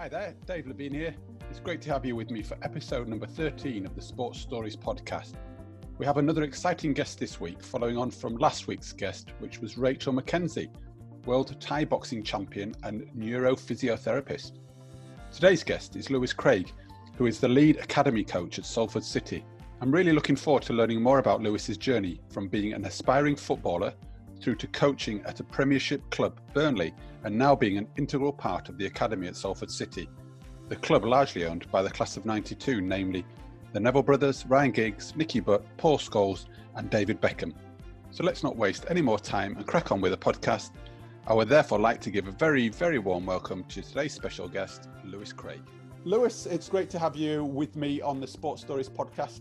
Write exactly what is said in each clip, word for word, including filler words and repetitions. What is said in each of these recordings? Hi there, Dave Labine here. It's great to have you with me for episode number thirteen of the Sports Stories podcast. We have another exciting guest this week, following on from last week's guest, which was Rachel McKenzie, world Thai boxing champion and neurophysiotherapist. Today's guest is Lewis Craig, who is the lead academy coach at Salford City. I'm really looking forward to learning more about Lewis's journey from being an aspiring footballer through to coaching at a Premiership club, Burnley, and now being an integral part of the academy at Salford City, the club largely owned by the class of ninety-two, namely the Neville Brothers, Ryan Giggs, Nicky Butt, Paul Scholes and David Beckham. So let's not waste any more time and crack on with the podcast. I would therefore like to give a very, very warm welcome to today's special guest, Lewis Craig. Lewis, it's great to have you with me on the Sports Stories podcast.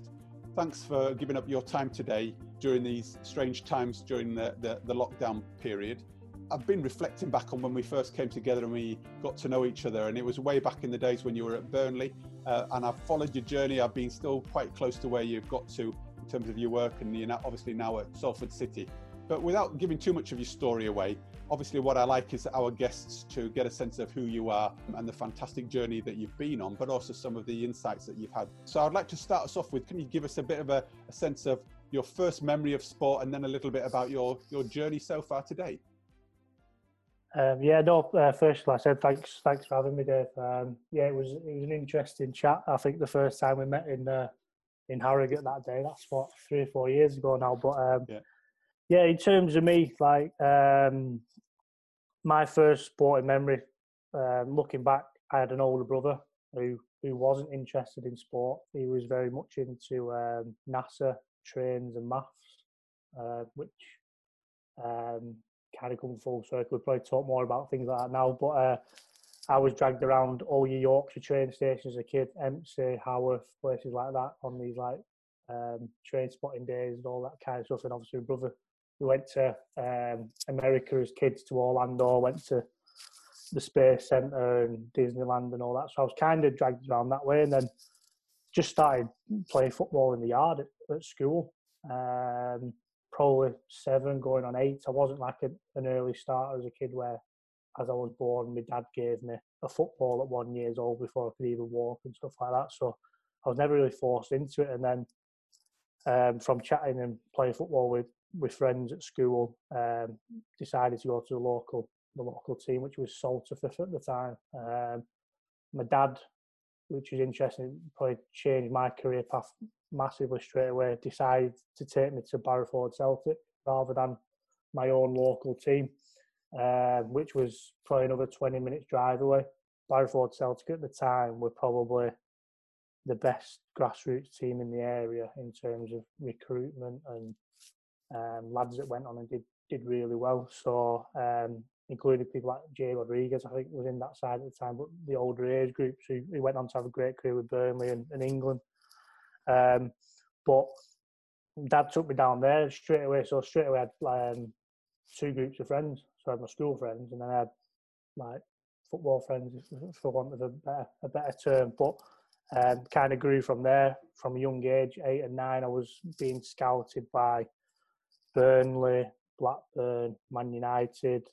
Thanks for giving up your time today during these strange times during the, the, the lockdown period. I've been reflecting back on when we first came together and we got to know each other, and it was way back in the days when you were at Burnley, uh, and I've followed your journey. I've been still quite close to where you've got to in terms of your work, and you're now, obviously now at Salford City. But without giving too much of your story away, obviously what I like is our guests to get a sense of who you are and the fantastic journey that you've been on, but also some of the insights that you've had. So I'd like to start us off with, can you give us a bit of a, a sense of your first memory of sport and then a little bit about your, your journey so far today? Um, yeah, no, uh, first, like I said, thanks thanks for having me, Dave. Um, yeah, it was it was an interesting chat. I think the first time we met in uh, in Harrogate that day, that's what, three or four years ago now. But um, yeah. yeah, in terms of me, like um, my first sporting memory, um, looking back, I had an older brother who, who wasn't interested in sport. He was very much into um, NASA, trains and maths, uh, which... Um, kind of come full circle. We'll probably talk more about things like that now, but uh, I was dragged around all your Yorkshire train stations as a kid, Empsey, Haworth, places like that, on these like um, train spotting days and all that kind of stuff. And obviously my brother, we went to um, America as kids, to Orlando, went to the Space Centre and Disneyland and all that, so I was kind of dragged around that way, and then just started playing football in the yard at, at school. Um, probably seven, going on eight. I wasn't like a, an early starter as a kid where, as I was born, my dad gave me a football at one years old before I could even walk and stuff like that. So I was never really forced into it. And then um, from chatting and playing football with, with friends at school, um, decided to go to the local the local team, which was Salterforth at the time. Um, my dad, which was interesting, probably changed my career path massively straight away, decided to take me to Barrowford Celtic rather than my own local team, uh, which was probably another twenty minutes drive away. Barrowford Celtic at the time were probably the best grassroots team in the area in terms of recruitment, and um, lads that went on and did, did really well. So um, including people like Jay Rodriguez, I think, was in that side at the time, but the older age groups who, who went on to have a great career with Burnley and, and England. Um, but Dad took me down there straight away. So straight away, I had um, two groups of friends. So I had my school friends, and then I had like football friends, for want of a better, a better term. But um, kind of grew from there. From a young age, eight and nine, I was being scouted by Burnley, Blackburn, Man United.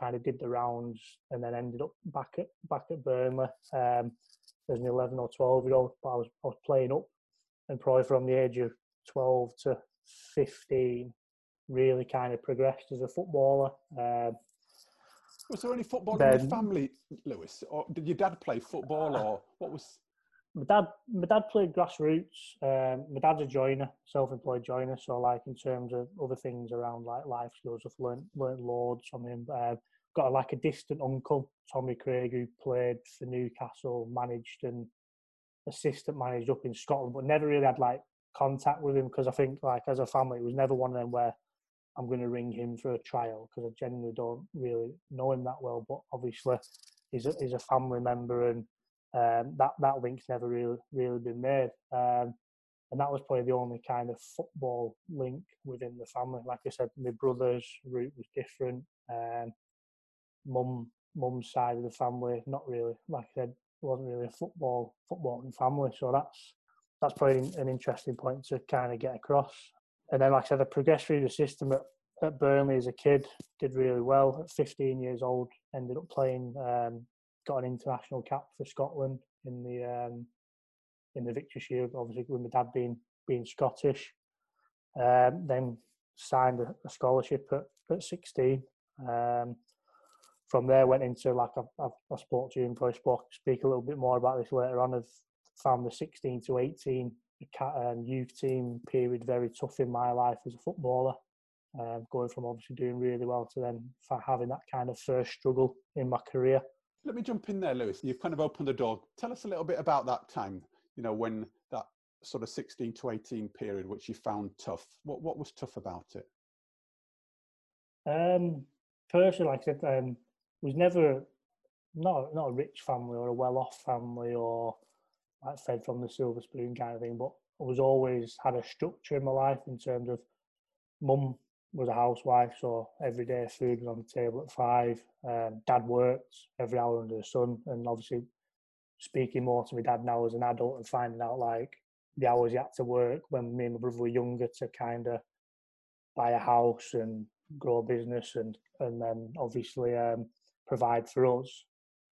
Kind of did the rounds, and then ended up back at back at Burnley um, as an eleven or twelve year old. But I was I was playing up. And probably from the age of twelve to fifteen, really kind of progressed as a footballer. Um, was there any football then, in your family, Lewis? Or did your dad play football, or what was? My dad, my dad played grassroots. Um, my dad's a joiner, self-employed joiner. So, like in terms of other things around like life skills, I've learned learned loads from him. Uh, got like a distant uncle, Tommy Craig, who played for Newcastle, managed and. Assistant managed up in Scotland, but never really had like contact with him, because I think like as a family it was never one of them where I'm going to ring him for a trial, because I genuinely don't really know him that well. But obviously he's a, he's a family member, and um, that that link's never really really been made, um, and that was probably the only kind of football link within the family. Like I said, my brother's route was different. um, mum mum's side of the family, not really, like I said, wasn't really a football footballing family. So that's that's probably an interesting point to kind of get across. And then, like I said, I progressed through the system at, at Burnley as a kid, did really well. At fifteen years old, ended up playing, um, got an international cap for Scotland in the um, in the Victory Shield, obviously with my dad being being Scottish. Um, then signed a, a scholarship at, at sixteen. Um, from there, went into, like, I, I, I spoke to you and probably spoke, speak a little bit more about this later on. I've found the sixteen to eighteen um, youth team period very tough in my life as a footballer. Um, going from obviously doing really well to then for having that kind of first struggle in my career. Let me jump in there, Lewis. You've kind of opened the door. Tell us a little bit about that time, you know, when that sort of sixteen to eighteen period, which you found tough. What what was tough about it? Um, personally, like I said, um, was never not not a rich family or a well-off family or like fed from the silver spoon kind of thing, but I was always had a structure in my life in terms of mum was a housewife, so every day food was on the table at five. Um, dad worked every hour under the sun, and obviously speaking more to my dad now as an adult and finding out like the hours he had to work when me and my brother were younger to kind of buy a house and grow a business and, and then obviously um, provide for us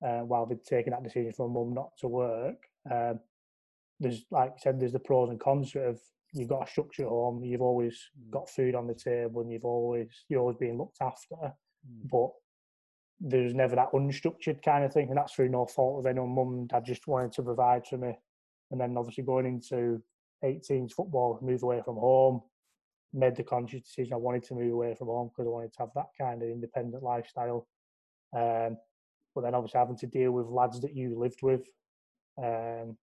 uh, while they'd taken that decision from mum not to work. Um, there's, like I said, there's the pros and cons of you've got a structure at home, you've always got food on the table and you've always, you're always being looked after, mm. but there's never that unstructured kind of thing, and that's through no fault of anyone. Mum and dad just wanted to provide for me. And then obviously going into eighteens football, move away from home, made the conscious decision I wanted to move away from home because I wanted to have that kind of independent lifestyle. Um, but then obviously having to deal with lads that you lived with, um,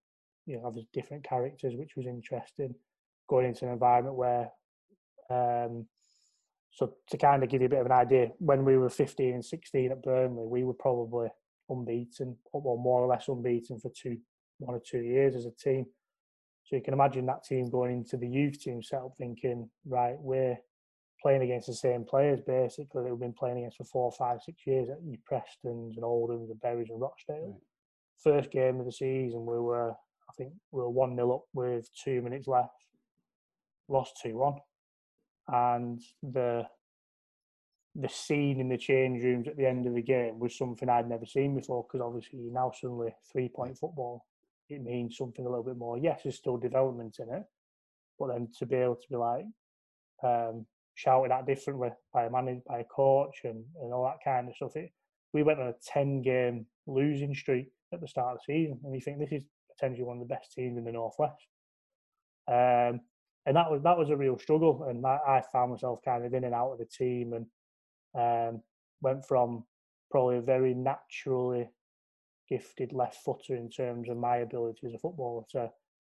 you know, obviously different characters, which was interesting. Going into an environment where, um, so to kind of give you a bit of an idea, when we were fifteen and sixteen at Burnley, we were probably unbeaten, or more or less unbeaten for two, one or two years as a team. So you can imagine that team going into the youth team setup thinking, right, we're playing against the same players basically that we've been playing against for four, five, six years at your Prestons and Oldhams and Berries and Rochdale. Right. First game of the season, we were, I think, we were one nil up with two minutes left. Lost two one, and the the scene in the change rooms at the end of the game was something I'd never seen before, because obviously now suddenly three-point football, it means something a little bit more. Yes, there's still development in it, but then to be able to be like um, shouted at differently by a manager, by a coach and, and all that kind of stuff. It, we went on a ten-game losing streak at the start of the season, and you think this is potentially one of the best teams in the Northwest. Um, And that was that was a real struggle, and I, I found myself kind of in and out of the team, and um, went from probably a very naturally gifted left footer in terms of my ability as a footballer to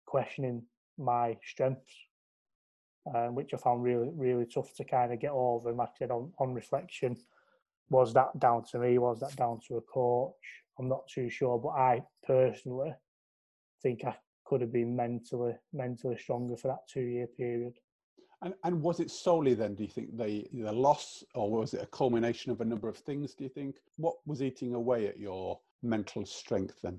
questioning my strengths, um, which I found really really tough to kind of get over. And like I said, on, on reflection, was that down to me? Was that down to a coach? I'm not too sure, but I personally think I could have been mentally mentally stronger for that two-year period. And and was it solely then, do you think, the, the loss, or was it a culmination of a number of things, do you think? What was eating away at your mental strength then?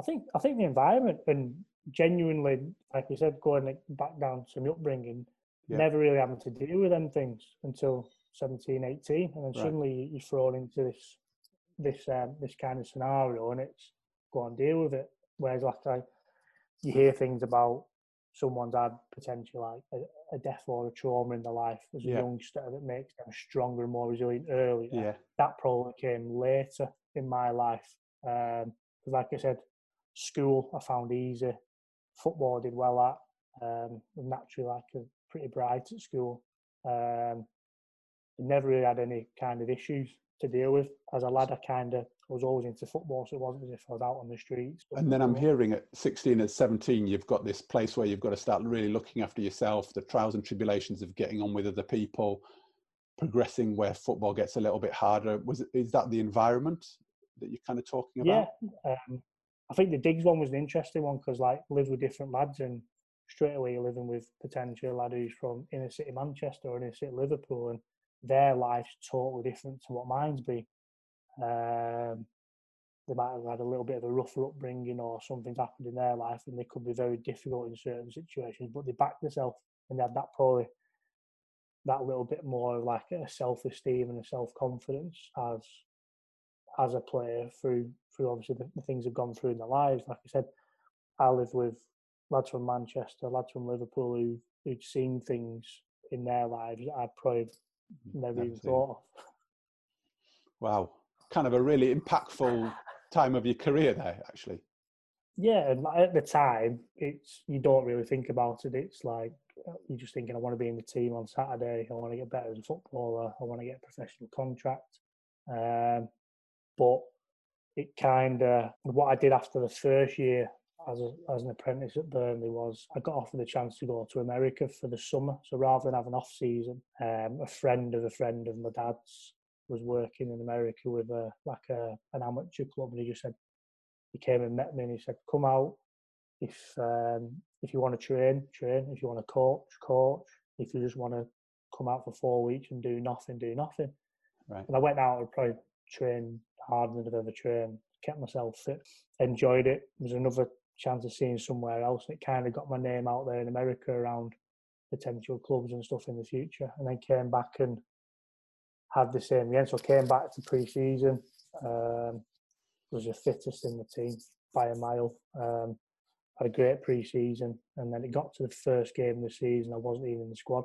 I think I think the environment, and genuinely, like you said, going back down to my upbringing, yeah. never really having to deal with them things until seventeen, eighteen, and then right. suddenly you're thrown into this this um, this kind of scenario, and it's go and deal with it. Whereas last time, you hear things about someone's had potentially like a, a death or a trauma in their life as a yeah. youngster that makes them stronger and more resilient earlier. Yeah. That probably came later in my life. Um, like I said, school I found easy. Football I did well at. Um, naturally, like a pretty bright at school. Um, never really had any kind of issues to deal with. As a lad, I kind of I was always into football, so it wasn't as if I was out on the streets. And then I'm hearing at sixteen and seventeen, you've got this place where you've got to start really looking after yourself, the trials and tribulations of getting on with other people, progressing where football gets a little bit harder. Was it, is that the environment that you're kind of talking about? Yeah. Um, I think the Diggs one was an interesting one because, like, live with different lads and straight away you're living with potential lad who's from inner city Manchester or inner city Liverpool, and their life's totally different to what mine's been. Um, they might have had a little bit of a rougher upbringing or something's happened in their life, and they could be very difficult in certain situations, but they backed themselves and they had that probably that little bit more of like a self-esteem and a self-confidence as as a player through through obviously the, the things they've gone through in their lives. Like I said, I live with lads from Manchester, lads from Liverpool who who'd seen things in their lives that I probably never even thought of. Wow, kind of a really impactful time of your career there, actually. Yeah, at the time, it's you don't really think about it. It's like you're just thinking, I want to be in the team on Saturday. I want to get better as a footballer. I want to get a professional contract. Um, but it kind of what I did after the first year as a, as an apprentice at Burnley was I got offered the chance to go to America for the summer. So rather than have an off season, um, a friend of a friend of my dad's was working in America with a like a an amateur club, and he just said. He came and met me and he said, come out, if um, if you want to train, train. If you want to coach, coach. If you just want to come out for four weeks and do nothing, do nothing. Right. And I went out and probably trained harder than I've ever trained, kept myself fit, enjoyed it. It was another chance of seeing somewhere else. And it kind of got my name out there in America around potential clubs and stuff in the future. And then came back and had the same again. So I came back to pre-season. Um, was the fittest in the team by a mile. Um, had a great pre-season, and then it got to the first game of the season. I wasn't even in the squad.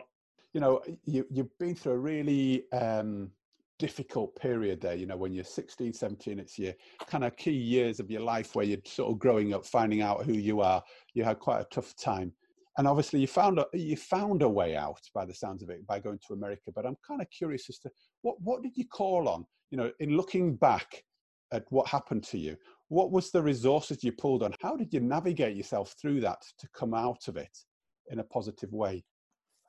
You know, you, you've been through a really um, difficult period there, you know, when you're sixteen, seventeen, it's your kind of key years of your life where you're sort of growing up, finding out who you are. You had quite a tough time. And obviously you found a, you found a way out by the sounds of it, by going to America. But I'm kind of curious as to what, what did you call on? You know, in looking back, at what happened to you, what was the resources you pulled on? How did you navigate yourself through that to come out of it in a positive way?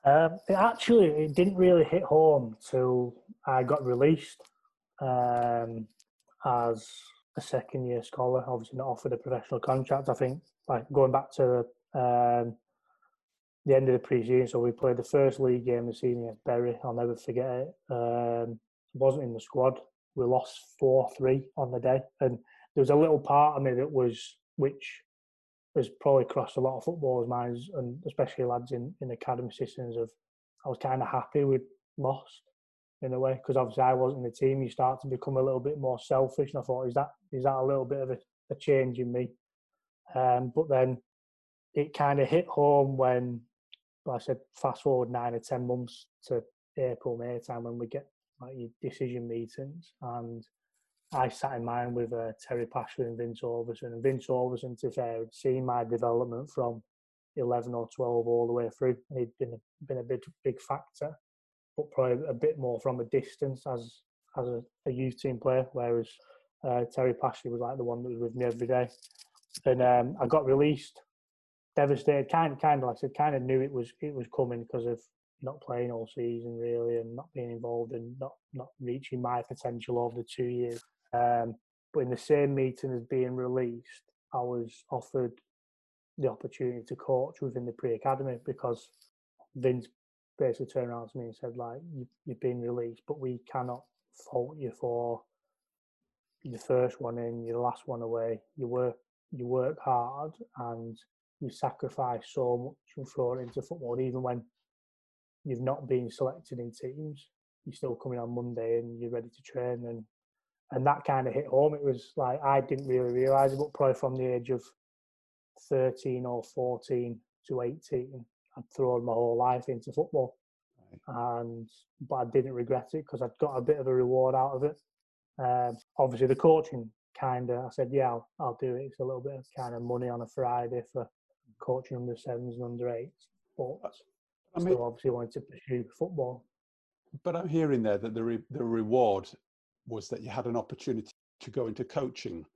Um, it actually, it didn't really hit home till I got released um, as a second year scholar, obviously not offered a professional contract. I think like going back to um, the end of the pre-season, so we played the first league game of the season at Bury, I'll never forget it. Um, wasn't in the squad. We lost four three on the day. And there was a little part of me that was, which has probably crossed a lot of footballers' minds, and especially lads in, in academy systems, of I was kind of happy we'd lost in a way, because obviously I wasn't in the team. You start to become a little bit more selfish. And I thought, is that is that a little bit of a, a change in me? Um, but then it kind of hit home when, like I said, fast forward nine or ten months to April, May time, when we get like your decision meetings, and I sat in mine with uh, Terry Paschley and Vince Olverson. And Vince Olverson, to be fair, had seen my development from eleven or twelve all the way through, and he'd been a, been a big, big factor, but probably a bit more from a distance as as a, a youth team player, whereas uh, Terry Paschley was like the one that was with me every day. And um, I got released, devastated, kind kind of like I said, kind of knew it was it was coming because of not playing all season really, and not being involved and not, not reaching my potential over the two years. Um, but in the same meeting as being released, I was offered the opportunity to coach within the pre-academy, because Vince basically turned around to me and said, like, you, you've been released, but we cannot fault you for your first one in, your last one away. You work, you work hard and you sacrifice so much and throw it into football, even when you've not been selected in teams, you're still coming on Monday and you're ready to train. And and that kind of hit home. It was like, I didn't really realise it, but probably from the age of thirteen or fourteen to eighteen, I'd thrown my whole life into football. Right. And but I didn't regret it, because I'd got a bit of a reward out of it. Um, obviously the coaching kind of, I said, yeah, I'll, I'll do it. It's a little bit of kind of money on a Friday for coaching under sevens and under eights. But I mean, still obviously wanted to pursue football. But I'm hearing there that the re- the reward was that you had an opportunity to go into coaching.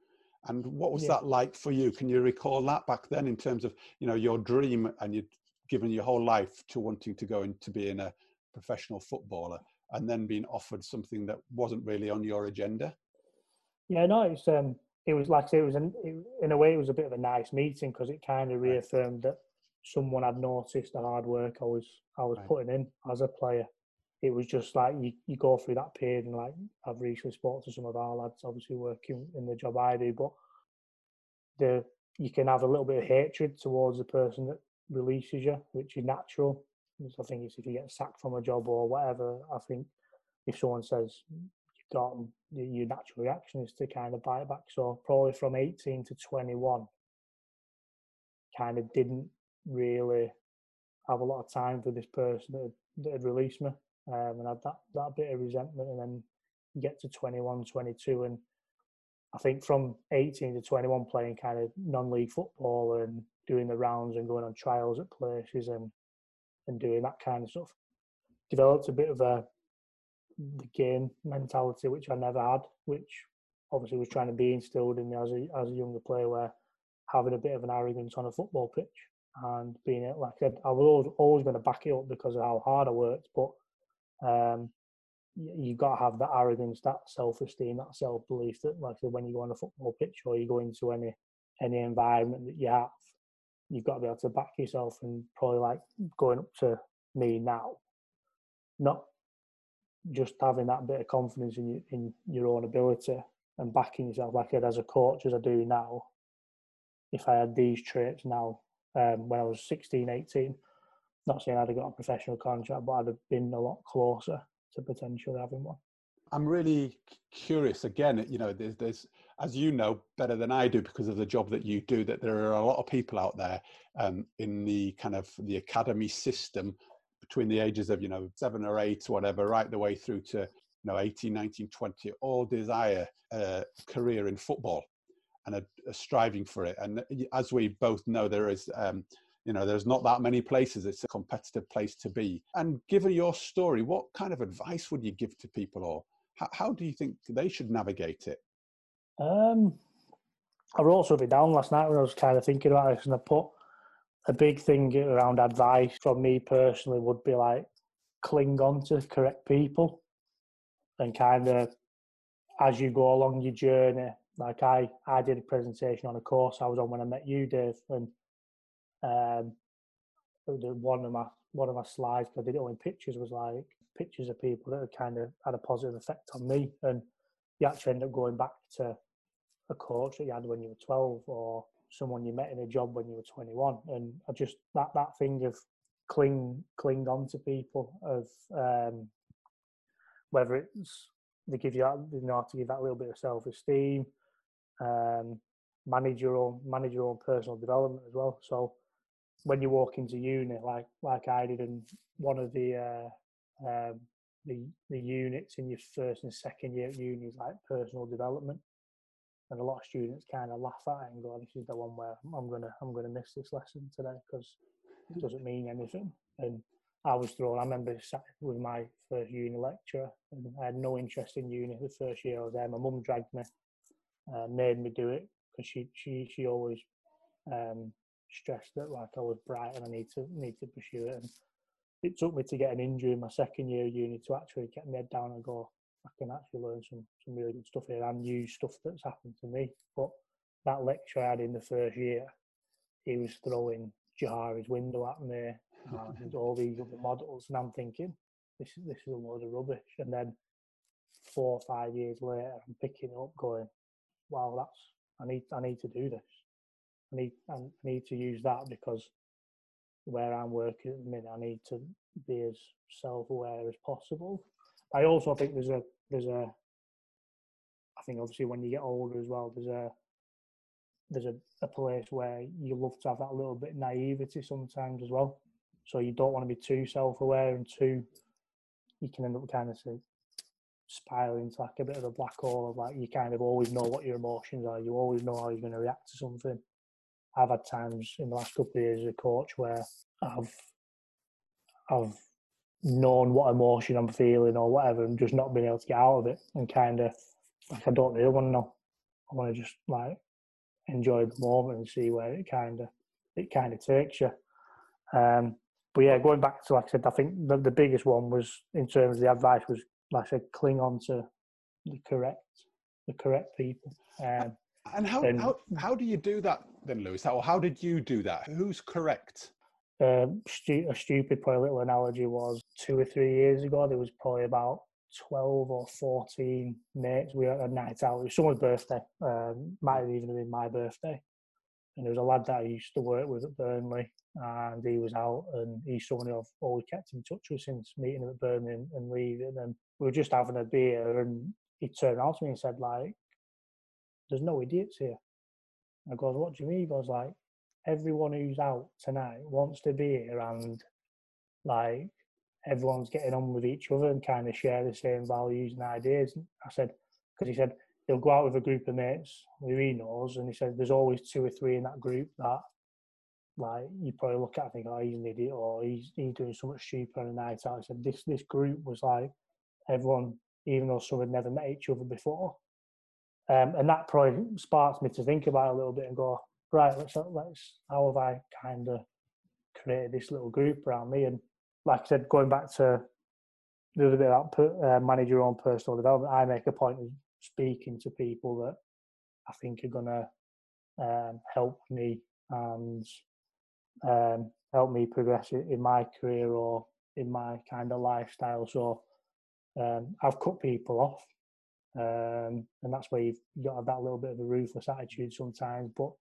And what was yeah. that like for you? Can you recall that back then in terms of, you know, your dream, and you'd given your whole life to wanting to go into being a professional footballer, and then being offered something that wasn't really on your agenda? Yeah, no, it's um, it was like I say, it was an, it, in a way it was a bit of a nice meeting, because it kind of reaffirmed that someone had noticed the hard work I was I was right. putting in as a player. It was just like you, you go through that period, and like I've recently spoken to some of our lads, obviously working in the job I do, but the you can have a little bit of hatred towards the person that releases you, which is natural. I think it's if you get sacked from a job or whatever. I think if someone says got your natural reaction is to kind of bite back. So probably from eighteen to twenty-one, kind of didn't really have a lot of time for this person that had, that had released me, um, and had that, that bit of resentment. And then you get to twenty-one, twenty-two, and I think from eighteen to twenty-one, playing kind of non-league football and doing the rounds and going on trials at places and and doing that kind of stuff, developed a bit of a the game mentality, which I never had, which obviously was trying to be instilled in me as a, as a younger player, where having a bit of an arrogance on a football pitch and being it, like I said, I was always, always going to back it up because of how hard I worked, but um, you've got to have that arrogance, that self-esteem, that self-belief that, like I said, when you go on a football pitch or you go into any any environment that you have, you've got to be able to back yourself. And probably like going up to me now, not just having that bit of confidence in you, in your own ability and backing yourself, like I said, as a coach, as I do now. If I had these traits now, um, when I was sixteen, eighteen, not saying I'd have got a professional contract, but I'd have been a lot closer to potentially having one. I'm really curious, again, you know, there's, there's, as you know better than I do because of the job that you do, that there are a lot of people out there um, in the kind of the academy system between the ages of, you know, seven or eight, whatever, right the way through to, you know, eighteen, nineteen, twenty, all desire a career in football and are, are striving for it. And as we both know, there is, um, you know, there's not that many places. It's a competitive place to be. And given your story, what kind of advice would you give to people, or how, how do you think they should navigate it? Um, I wrote something down last night when I was kind of thinking about this, and I put, a big thing around advice from me personally would be like, cling on to correct people, and kind of as you go along your journey. Like I, I did a presentation on a course I was on when I met you, Dave, and um, one of my one of my slides, because I did it all in pictures, was like pictures of people that had kind of had a positive effect on me, and you actually end up going back to a coach that you had when you were twelve, or someone you met in a job when you were twenty-one. And I just, that that thing of cling cling on to people, of um, whether it's they give you that, you know, have to give that little bit of self-esteem, um, manage your own manage your own personal development as well. So when you walk into uni, like like I did, and one of the uh, um, the the units in your first and second year at uni is like personal development. And a lot of students kind of laugh at it and go, "This is the one where I'm gonna, I'm gonna miss this lesson today because it doesn't mean anything." And I was thrown. I remember sat with my first uni lecturer, and I had no interest in uni the first year I was there. My mum dragged me, uh, made me do it, because she, she, she always um, stressed that like I was bright and I need to, need to pursue it. And it took me to get an injury in my second year of uni to actually get my head down and go, I can actually learn some, some really good stuff here and use stuff that's happened to me. But that lecture I had in the first year, he was throwing Jahari's window at me and all these other models, and I'm thinking, this is this is a load of rubbish. And then four or five years later, I'm picking it up, going, "Wow, that's I need I need to do this. I need I need to use that, because where I'm working at the minute, I need to be as self-aware as possible." I also think there's a, there's a, I think obviously when you get older as well, there's a, there's a, a place where you love to have that little bit of naivety sometimes as well. So you don't want to be too self-aware and too, you can end up kind of say, spiraling into like a bit of a black hole of like, you kind of always know what your emotions are. You always know how you're going to react to something. I've had times in the last couple of years as a coach where I've, I've, known what emotion I'm feeling or whatever, and just not being able to get out of it, and kind of like, I don't really want to know. I want to just like enjoy the moment and see where it kind of it kind of takes you. Um, but yeah, going back to like I said, I think the, the biggest one was, in terms of the advice, was like I said, cling on to the correct the correct people. Um, and how, and how how do you do that then, Lewis? Or how, how did you do that? Who's correct? Um, stu- a stupid probably little analogy was, two or three years ago, there was probably about twelve or fourteen mates. We had a night out. It was someone's birthday. Um, might have even been my birthday. And there was a lad that I used to work with at Burnley, and he was out, and he's someone who I've always kept in touch with since meeting him at Burnley and, and leaving. And we were just having a beer, and he turned around to me and said, like, there's no idiots here. I goes, what do you mean? He goes, like, everyone who's out tonight wants to be here, and, like, everyone's getting on with each other and kind of share the same values and ideas. And I said, because he said, he'll go out with a group of mates who he knows, and he said, there's always two or three in that group that, like, you probably look at and think, oh, he's an idiot, or he's, he's doing so much cheaper on a night out. I said, this, this group was, like, everyone, even though some had never met each other before. Um, and that probably sparked me to think about it a little bit and go, right, let's, let's how have I kind of created this little group around me? And like I said, going back to the other bit about per, uh, manage your own personal development, I make a point of speaking to people that I think are going to um, help me and um, help me progress in my career or in my kind of lifestyle. So um, I've cut people off. Um, and that's where you've got to have that little bit of a ruthless attitude sometimes. But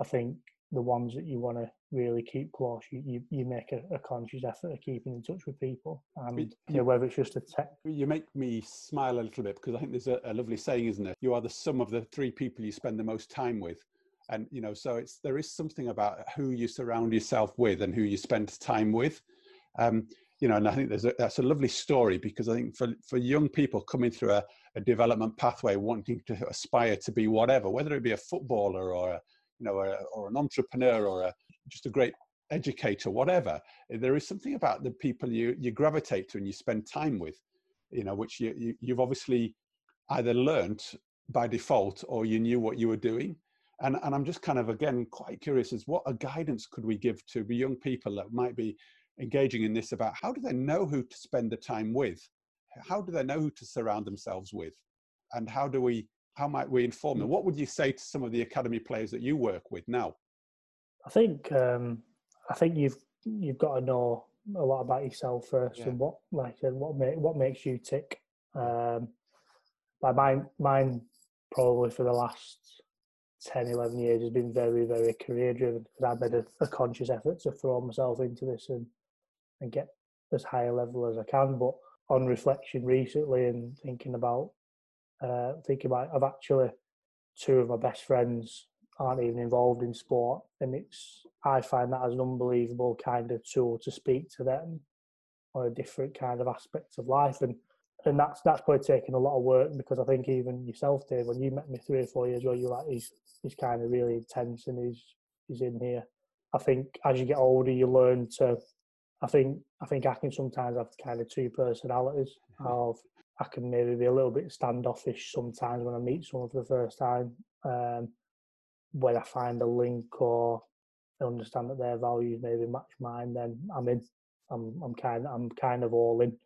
I think the ones that you want to really keep close, you you, you make a, a conscious effort of keeping in touch with people. And you, you know, whether it's just a tech. You make me smile a little bit, because I think there's a, a lovely saying, isn't it? You are the sum of the three people you spend the most time with. And, you know, so it's there is something about who you surround yourself with and who you spend time with. Um, you know, and I think there's a, that's a lovely story, because I think for, for young people coming through a, a development pathway, wanting to aspire to be whatever, whether it be a footballer or a, you know, a, or an entrepreneur or a, just a great educator, whatever, there is something about the people you, you gravitate to and you spend time with, you know, which you, you, you've obviously either learnt by default or you knew what you were doing. And, and I'm just kind of, again, quite curious as what a guidance could we give to young people that might be engaging in this about how do they know who to spend the time with? How do they know who to surround themselves with? And how do we, how might we inform them? What would you say to some of the academy players that you work with now? I think, um, I think you've, you've got to know a lot about yourself first, yeah. And what, like I said, what, make, what makes you tick. Um, like mine, mine probably for the last ten, eleven years has been very, very career driven, because I've made a, a conscious effort to throw myself into this and, and get as high a level as I can. But on reflection recently and thinking about uh thinking about I've actually two of my best friends aren't even involved in sport, and it's I find that as an unbelievable kind of tool to speak to them on a different kind of aspect of life. And and that's that's probably taken a lot of work, because I think even yourself, Dave, when you met me three or four years ago, you're like, he's he's kind of really intense and he's he's in here. I think as you get older you learn to I think I think I can sometimes have kind of two personalities. Of I can maybe be a little bit standoffish sometimes when I meet someone for the first time, um, when I find a link or I understand that their values maybe match mine, then I'm in. I'm I'm kind I'm kind of all in.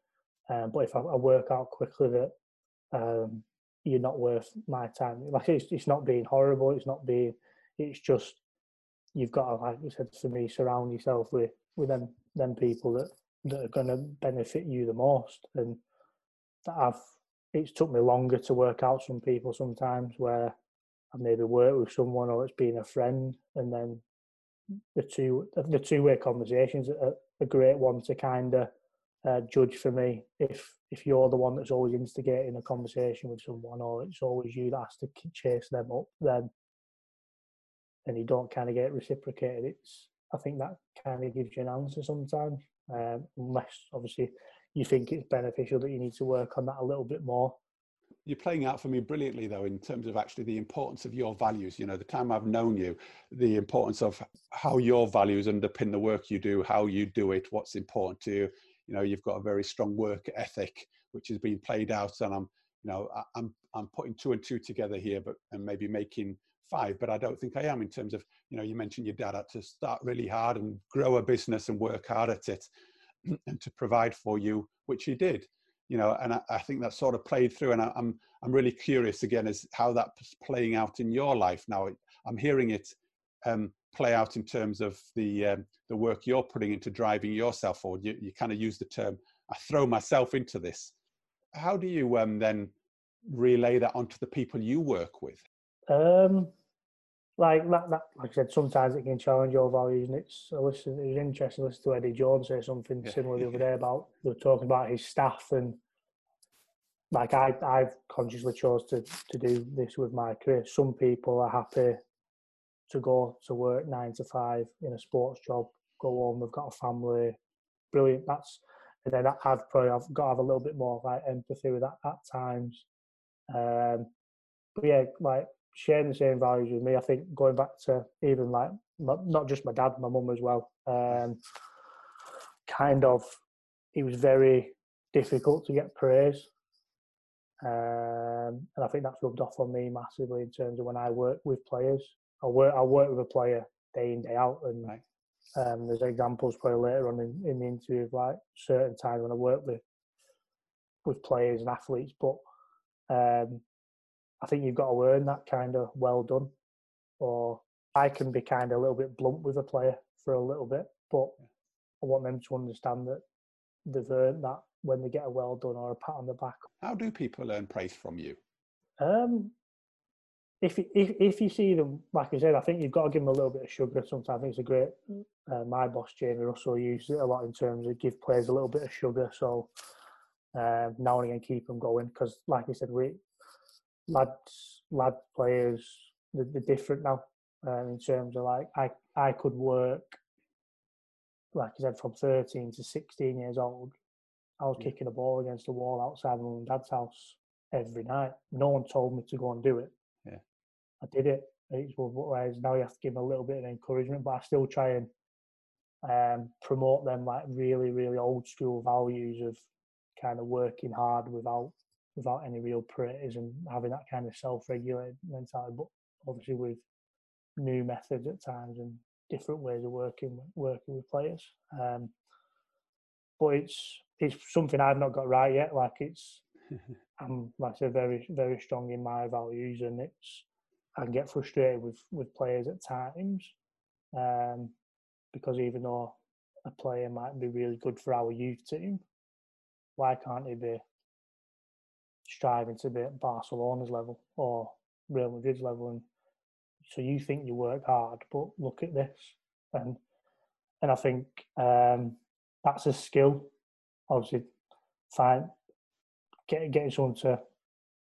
Um, but if I, I work out quickly that um, you're not worth my time, like it's it's not being horrible. It's not being. It's just you've got to, like you said to me, surround yourself with with them. them people that, that are going to benefit you the most. And that I've it's took me longer to work out some people sometimes, where I've maybe worked with someone or it's been a friend, and then the two the two-way conversations are a great one to kind of uh, judge for me if if you're the one that's always instigating a conversation with someone, or it's always you that has to chase them up, then and you don't kind of get reciprocated. It's I think that kind of gives you an answer sometimes, um, unless obviously you think it's beneficial that you need to work on that a little bit more. You're playing out for me brilliantly, though, in terms of actually the importance of your values. You know, the time I've known you, the importance of how your values underpin the work you do, how you do it, what's important to you. You know, you've got a very strong work ethic, which has been played out, and I'm, you know, I'm I'm putting two and two together here, but and maybe making five, but I don't think I am in terms of, you know, you mentioned your dad had to start really hard and grow a business and work hard at it and to provide for you, which he did, you know, and I, I think that sort of played through. And I, I'm I'm really curious again as how that's playing out in your life now. I'm hearing it um, play out in terms of the um, the work you're putting into driving yourself forward. You, you kind of use the term, I throw myself into this. How do you um, then relay that onto the people you work with? Um. Like that, that, like I said, sometimes it can challenge your values, and it's. I listened, it was interesting to listen to Eddie Jones say something similar the other day about they were talking about his staff, and like I, I've consciously chose to, to do this with my career. Some people are happy to go to work nine to five in a sports job, go home, they've got a family, brilliant. That's, and then I've probably I've got to have a little bit more like empathy with that at times. Um, but yeah, like sharing the same values with me. I think going back to even like my, not just my dad, my mum as well. Um, kind of, it was very difficult to get praise. Um, and I think that's rubbed off on me massively in terms of when I work with players. I work I work with a player day in, day out, and right. um, there's examples probably later on in, in the interview of like certain times when I work with with players and athletes. But um, I think you've got to earn that kind of well done. Or I can be kind of a little bit blunt with a player for a little bit, but I want them to understand that they've earned that when they get a well done or a pat on the back. How do people earn praise from you? Um, if, if if you see them, like I said, I think you've got to give them a little bit of sugar sometimes. I think it's a great, uh, my boss Jamie Russell used it a lot in terms of give players a little bit of sugar, so um, now and again keep them going, because like I said, we lads, lad players, they're, they're different now um, in terms of like, I, I could work, like I said, from thirteen to sixteen years old. I was kicking a ball against the wall outside my mum and dad's house every night. No one told me to go and do it. Yeah. I did it. It's, whereas now you have to give them a little bit of encouragement, but I still try and um, promote them like really, really old school values of kind of working hard without without any real praise and having that kind of self-regulated mentality. But obviously with new methods at times and different ways of working working with players. Um, but it's it's something I've not got right yet. Like it's, I'm like I said, very, very strong in my values, and it's, I can get frustrated with, with players at times, um, because even though a player might be really good for our youth team, why can't he be striving to be at Barcelona's level or Real Madrid's level? And so you think you work hard, but look at this. And, and I think um, that's a skill. Obviously, find get, getting someone to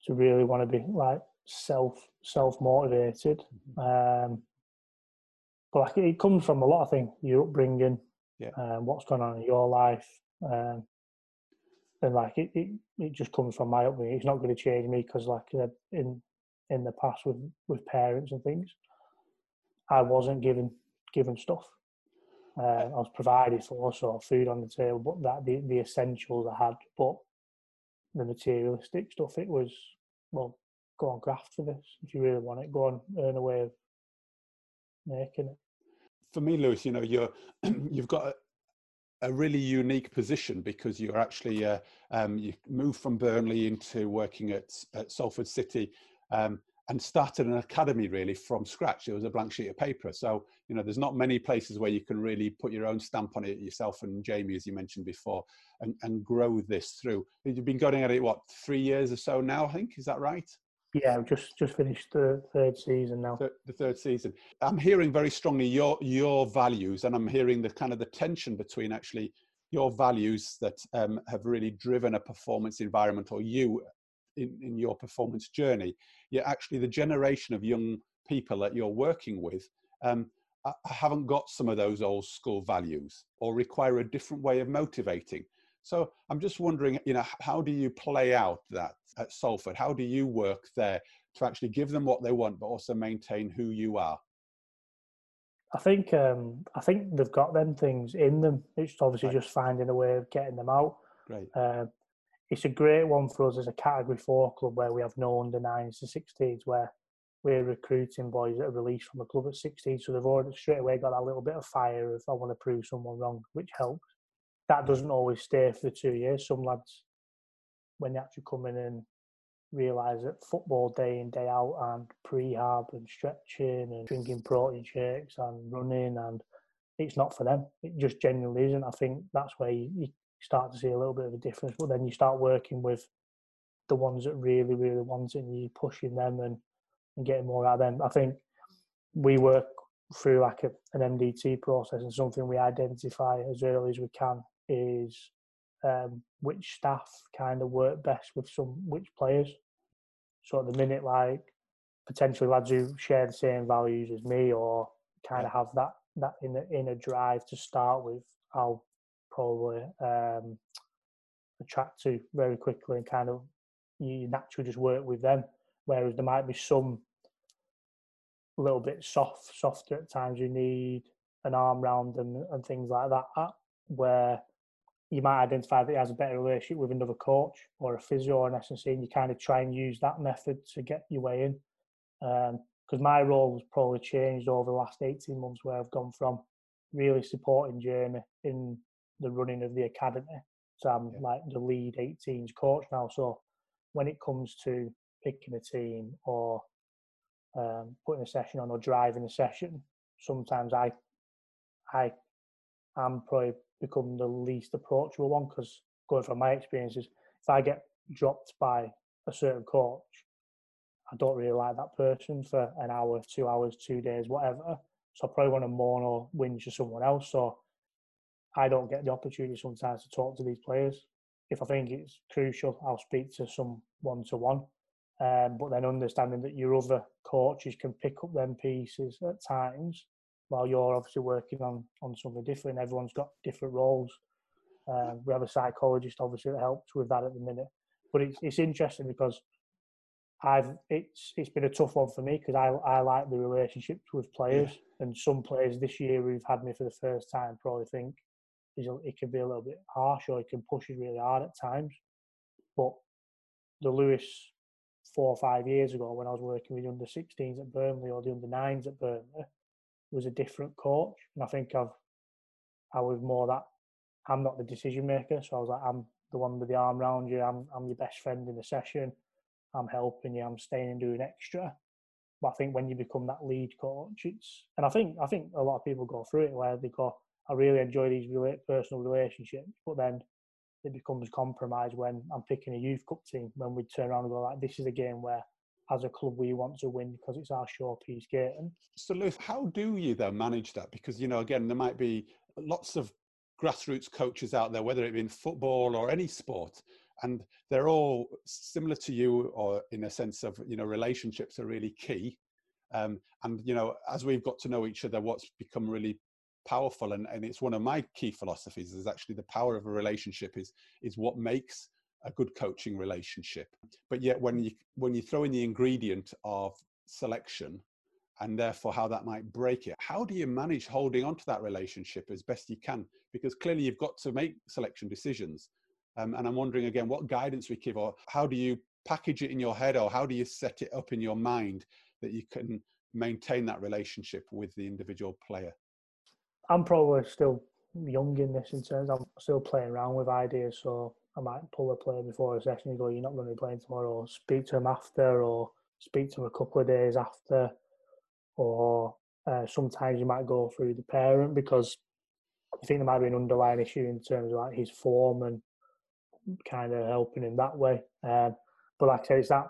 to really want to be like self self motivated, mm-hmm. um, but like it comes from a lot of things: your upbringing, yeah, um, what's going on in your life, um, and like it, it, it just comes from my upbringing. It's not going to change me because, like I said, in in the past with, with parents and things, I wasn't given given stuff. Uh, I was provided for, so food on the table, but that the, the essentials I had, but the materialistic stuff, it was, well, go and graft for this. If you really want it, go and earn a way of making it. For me, Lewis, you know, you're, you've got a, a really unique position because you're actually, uh, um, you moved from Burnley into working at, at Salford City, um, and started an academy really from scratch. It was a blank sheet of paper. So, you know, there's not many places where you can really put your own stamp on it yourself and Jamie, as you mentioned before, and, and grow this through. You've been going at it, what, three years or so now, I think, is that right? Yeah, I've just, just finished the third season now. The, the third season. I'm hearing very strongly your, your values, and I'm hearing the kind of the tension between actually your values that um, have really driven a performance environment, or you, In, in your performance journey, yet actually the generation of young people that you're working with um, I, I haven't got some of those old school values or require a different way of motivating. So I'm just wondering, you know, how do you play out that at Salford? How do you work there to actually give them what they want, but also maintain who you are? I think um, I think they've got them things in them. It's obviously right. Just finding a way of getting them out. Great. Uh, It's a great one for us as a Category four club where we have no under nines to sixteens, where we're recruiting boys that are released from a club at sixteen. So they've already straight away got that little bit of fire if I want to prove someone wrong, which helps. That doesn't always stay for two years. Some lads, when they actually come in and realise that football day in, day out and prehab and stretching and drinking protein shakes and running, and it's not for them. It just genuinely isn't. I think that's where you... you start to see a little bit of a difference, but then you start working with the ones that really, really want it, and you're pushing them and, and getting more out of them. I think we work through like a, an M D T process, and something we identify as early as we can is um, which staff kind of work best with some which players. So at the minute, like, potentially lads who share the same values as me or kind of have that that inner, inner drive to start with, I'll probably um, attract to very quickly, and kind of you naturally just work with them. Whereas there might be some a little bit soft, softer at times. You need an arm round them and things like that, where you might identify that he has a better relationship with another coach or a physio or an S and C, and you kind of try and use that method to get your way in. Because um, my role has probably changed over the last eighteen months, where I've gone from really supporting Jamie in the running of the academy to I'm yeah. like the lead eighteens coach now. So when it comes to picking a team or um, putting a session on or driving a session, sometimes I I am probably become the least approachable one, because going from my experiences, if I get dropped by a certain coach, I don't really like that person for an hour, two hours, two days, whatever. So I probably want to mourn or whinge to someone else. So I don't get the opportunity sometimes to talk to these players. If I think it's crucial, I'll speak to some one-to-one. Um, but then understanding that your other coaches can pick up them pieces at times, while you're obviously working on, on something different. Everyone's got different roles. Um, we have a psychologist, obviously, that helps with that at the minute. But it's it's interesting because I've it's it's been a tough one for me, because I I like the relationships with players, yeah. and some players this year who've had me for the first time probably think it can be a little bit harsh, or it can push you really hard at times. But the Lewis four or five years ago, when I was working with the under sixteens at Burnley or the under nines at Burnley, was a different coach, and I think I've I was more that I'm not the decision maker, so I was like, I'm the one with the arm around you, I'm I'm your best friend in the session, I'm helping you, I'm staying and doing extra. But I think when you become that lead coach, it's and I think I think a lot of people go through it where they go, I really enjoy these personal relationships, but then it becomes compromised when I'm picking a youth cup team, when we turn around and go like, this is a game where as a club we want to win because it's our short piece game. So Lewis, how do you then manage that? Because, you know, again, there might be lots of grassroots coaches out there, whether it be in football or any sport, and they're all similar to you, or in a sense of, you know, relationships are really key. Um, and, you know, as we've got to know each other, what's become really powerful, and, and it's one of my key philosophies, is actually the power of a relationship is is what makes a good coaching relationship. But yet when you when you throw in the ingredient of selection, and therefore how that might break it, how do you manage holding on to that relationship as best you can? Because clearly you've got to make selection decisions, um, and I'm wondering again what guidance we give, or how do you package it in your head, or how do you set it up in your mind that you can maintain that relationship with the individual player? I'm probably still young in this, in terms I'm still playing around with ideas, so I might pull a player before a session and go, you're not going to be playing tomorrow, or speak to him after, or speak to him a couple of days after. Or uh, sometimes you might go through the parent, because I think there might be an underlying issue in terms of like his form and kind of helping him that way. Um, but like I said, it's that,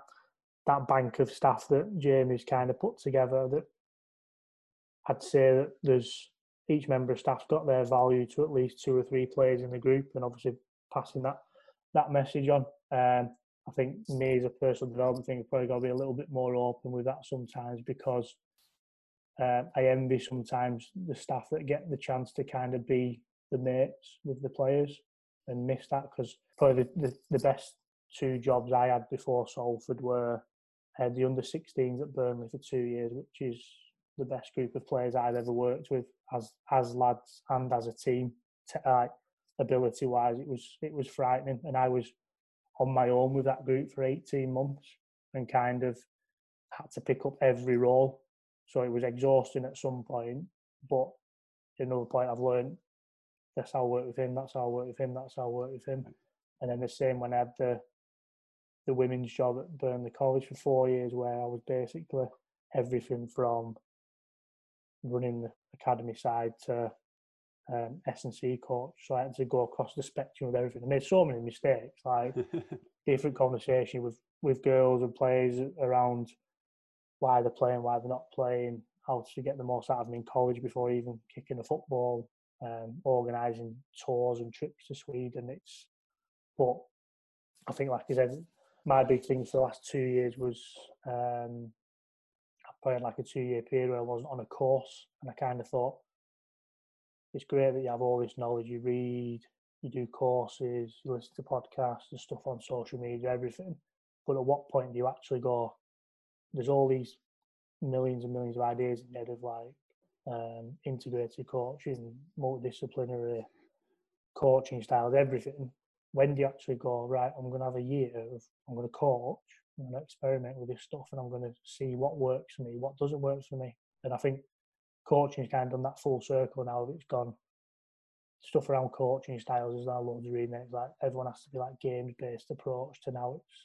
that bank of staff that Jamie's kind of put together, that I'd say that there's each member of staff's got their value to at least two or three players in the group, and obviously passing that that message on. Um, I think me as a personal development thing, I've probably got to be a little bit more open with that sometimes, because um, I envy sometimes the staff that get the chance to kind of be the mates with the players and miss that, because probably the, the, the best two jobs I had before Salford were I had the under sixteens at Burnley for two years, which is the best group of players I've ever worked with as as lads and as a team. T- like, ability wise it was it was frightening, and I was on my own with that group for eighteen months and kind of had to pick up every role, so it was exhausting at some point. But at another point I've learned that's how I work with him, that's how I work with him, that's how I work with him. And then the same when I had the the women's job at Burnley College for four years, where I was basically everything from running the academy side to Um, S and C coach, so I had to go across the spectrum of everything. I made so many mistakes, like different conversation with, with girls and players around why they're playing, why they're not playing, how to get the most out of them in college before even kicking a football, um, organising tours and trips to Sweden. It's But I think, like I said, my big thing for the last two years was um, I played like a two-year period where I wasn't on a course, and I kind of thought, it's great that you have all this knowledge, you read, you do courses, you listen to podcasts and stuff on social media, everything. But at what point do you actually go, there's all these millions and millions of ideas in the head of like um, integrated coaching, multidisciplinary coaching styles, everything. When do you actually go, right, I'm going to have a year of, I'm going to coach, I'm going to experiment with this stuff, and I'm going to see what works for me, what doesn't work for me. And I think coaching's kind of done that full circle now. It's gone, stuff around coaching styles is now loads of reading. It's like everyone has to be like games-based approach to now. It's,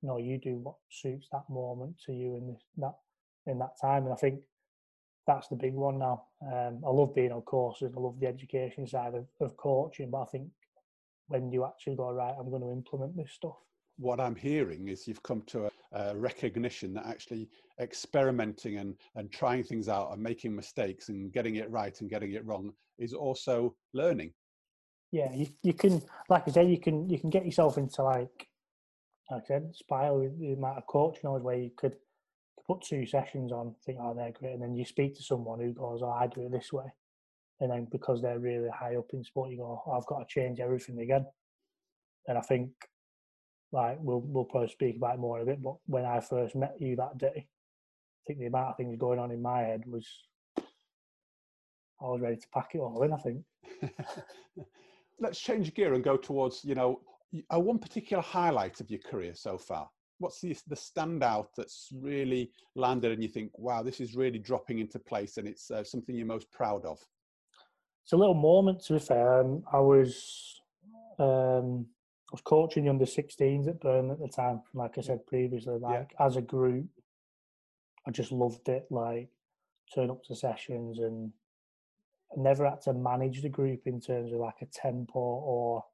you know, you do what suits that moment to you in this, that in that time. And I think that's the big one now. Um, I love being on courses. I love the education side of, of coaching, but I think when do you actually go, right, I'm going to implement this stuff? What I'm hearing is you've come to a, a recognition that actually experimenting and, and trying things out and making mistakes and getting it right and getting it wrong is also learning. Yeah, you, you can, like I say, you can you can get yourself into like, like I said, spiral with the amount of coaching hours where you could put two sessions on, think, oh, they're great, and then you speak to someone who goes, oh, I do it this way. And then because they're really high up in sport, you go, oh, I've got to change everything again. And I think, like, we'll we'll probably speak about it more in a bit, but when I first met you that day, I think the amount of things going on in my head was, I was ready to pack it all in, I think. Let's change gear and go towards, you know, a one particular highlight of your career so far. What's the, the standout that's really landed and you think, wow, this is really dropping into place and it's uh, something you're most proud of? It's a little moment, to be fair. Um, I was um, I was coaching the under sixteens at Burnley at the time. Like I said previously, like yeah. as a group, I just loved it. Like, turn up to sessions, and I never had to manage the group in terms of like a tempo or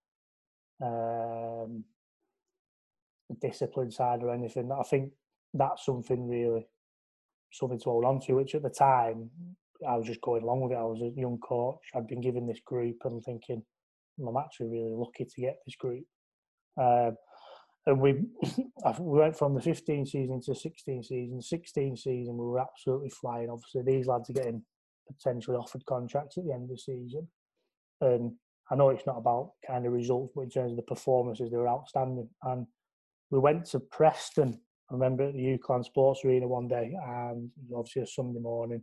um, the discipline side or anything. I think that's something really, something to hold on to, which at the time, I was just going along with it. I was a young coach. I'd been given this group and thinking, I'm actually really lucky to get this group. Um, and we we went from the fifteen season to sixteen season. sixteen season, we were absolutely flying. Obviously, these lads are getting potentially offered contracts at the end of the season. And I know it's not about kind of results, but in terms of the performances, they were outstanding. And we went to Preston, I remember, at the UCLan Sports Arena one day, and obviously a Sunday morning.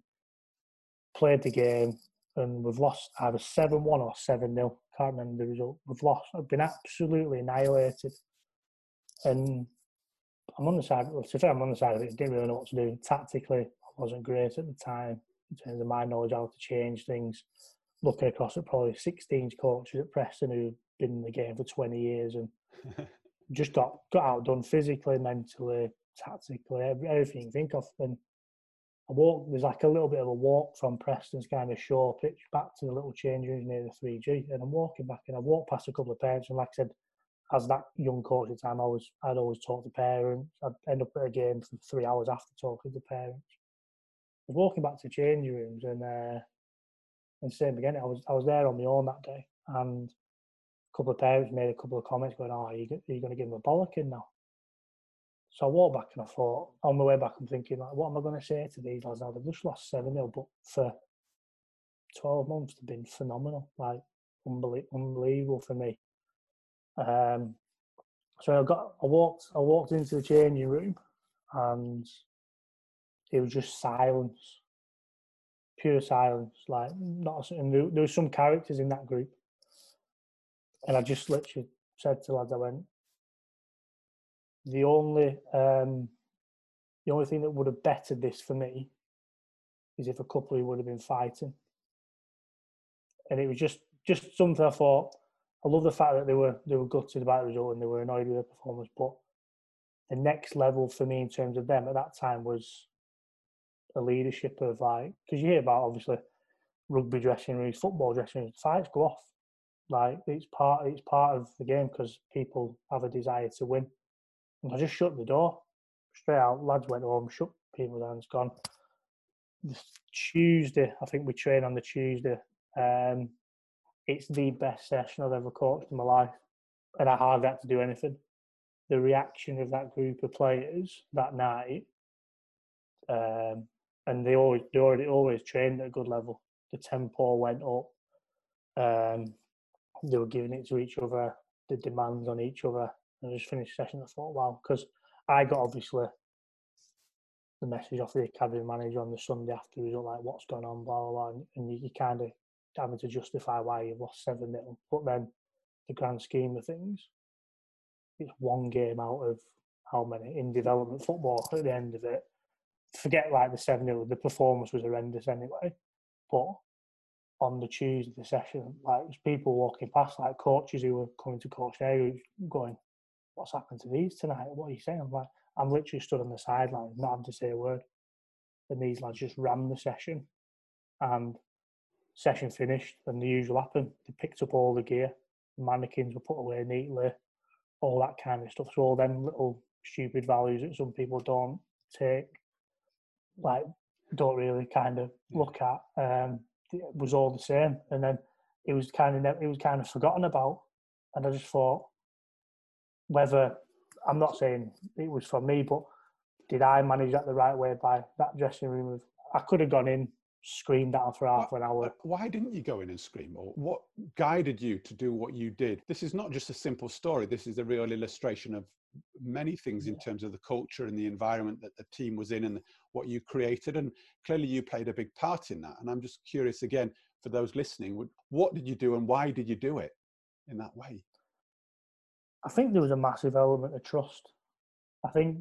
Played the game, and we've lost either seven one or seven nil. Can't remember the result. We've lost. I've been absolutely annihilated. And I'm on the side, well, to be fair, I'm on the side of it. Didn't really know what to do. Tactically, I wasn't great at the time in terms of my knowledge how to change things. Looking across at probably sixteen coaches at Preston who've been in the game for twenty years and just got, got outdone physically, mentally, tactically, everything you think of. And I walked, there's like a little bit of a walk from Preston's kind of shore pitch back to the little change rooms near the three G, and I'm walking back, and I've walked past a couple of parents, and like I said, as that young coach at the time, I was, I'd always talk to parents. I'd end up at a game for three hours after talking to parents. I was walking back to change rooms, and uh, and same again, I was I was there on my own that day, and a couple of parents made a couple of comments going, oh, are you, are you going to give him a bollocking now? So I walked back and I thought, on my way back, I'm thinking, like, what am I going to say to these lads now? They've just lost seven nil, but for twelve months, they've been phenomenal, like unbelie- unbelievable for me. Um, so I got, I walked, I walked into the changing room, and it was just silence, pure silence. Like, not, and there, there were some characters in that group, and I just literally said to lads, I went, The only um, the only thing that would have bettered this for me is if a couple who would have been fighting. And it was just, just something I thought, I love the fact that they were they were gutted about the result and they were annoyed with their performance, but the next level for me in terms of them at that time was the leadership of, like, because you hear about, obviously, rugby dressing rooms, football dressing rooms, fights go off. Like, it's part, it's part of the game because people have a desire to win. And I just shut the door, straight out. Lads went home, shook people's hands, gone. This Tuesday, I think we train on the Tuesday. Um, it's the best session I've ever coached in my life. and I hardly had to do anything. The reaction of that group of players that night, um, and they always they already always trained at a good level. The tempo went up. Um, they were giving it to each other. The demands on each other. And I just finished the session. I thought, wow, because I got obviously the message off the academy manager on the Sunday after the result, like what's going on, blah blah blah, and, and you, you kind of having to justify why you've lost seven nil. But then, the grand scheme of things, it's one game out of how many in development football. At the end of it, forget like the seven nil. The performance was horrendous anyway. But on the Tuesday the session, like it was people walking past, like coaches who were coming to coach there, going, "What's happened to these tonight? What are you saying?" I'm like, I'm literally stood on the sideline, not having to say a word. And these lads just ran the session, and session finished, and the usual happened. They picked up all the gear, mannequins were put away neatly, all that kind of stuff. So all them little stupid values that some people don't take, like don't really kind of look at. Um, It was all the same, and then it was kind of it was kind of forgotten about, and I just thought, whether I'm not saying it was for me, but did I manage that the right way by that dressing room? I could have gone in, screamed at her for half why, an hour. Why didn't you go in and scream? Or what guided you to do what you did? This is not just a simple story. This is a real illustration of many things in terms of the culture and the environment that the team was in and what you created, and clearly you played a big part in that. And I'm just curious again, for those listening, what did you do and why did you do it in that way? I think there was a massive element of trust. I think,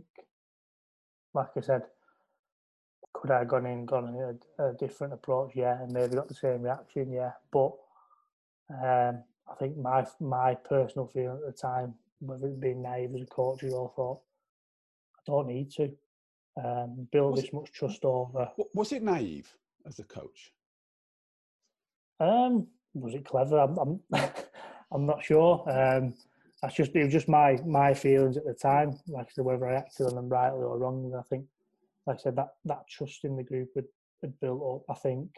like I said, could I have gone in gone in a, a different approach? Yeah, and maybe got the same reaction, yeah. But um, I think my my personal feeling at the time, whether it's being naive as a coach, you all thought, I don't need to um, build was this it, much trust over. Was it naive as a coach? Um, was it clever? I'm, I'm, I'm not sure. Um, that's just it was just my my feelings at the time. Like I said, whether I acted on them rightly or wrongly, I think, like I said, that that trust in the group had, had built up. I think,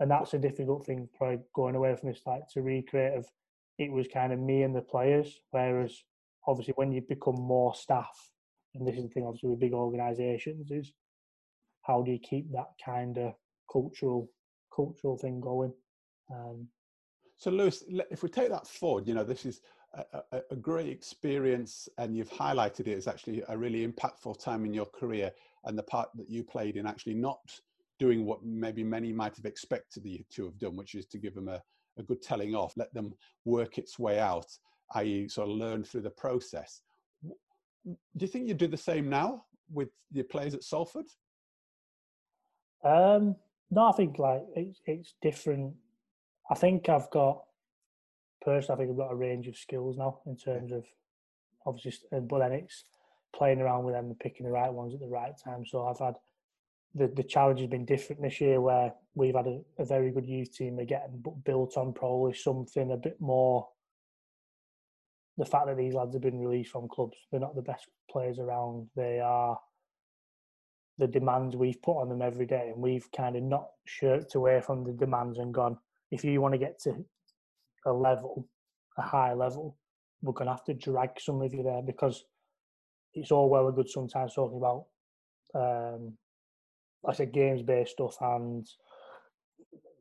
and that's a difficult thing, probably going away from this, like to recreate. Of it was kind of me and the players, whereas. Obviously, when you become more staff, and this is the thing, obviously, with big organisations, is how do you keep that kind of cultural cultural thing going? Um, so, Lewis, if we take that forward, you know, this is a, a, a great experience, and you've highlighted it as actually a really impactful time in your career, and the part that you played in actually not doing what maybe many might have expected you to have done, which is to give them a, a good telling off, let them work its way out. that is sort of learn through the process. Do you think you do the same now with your players at Salford? Um, no, I think like it's, it's different. I think I've got, personally, I think I've got a range of skills now in terms of, obviously, but then it's playing around with them and picking the right ones at the right time. So I've had, the, the challenge has been different this year where we've had a, a very good youth team again, but built on probably something a bit more. The fact that these lads have been released from clubs, they're not the best players around. They are the demands we've put on them every day, and we've kind of not shirked away from the demands and gone, if you want to get to a level, a high level, we're going to have to drag some of you there, because it's all well and good sometimes talking about, um, like I said, games-based stuff and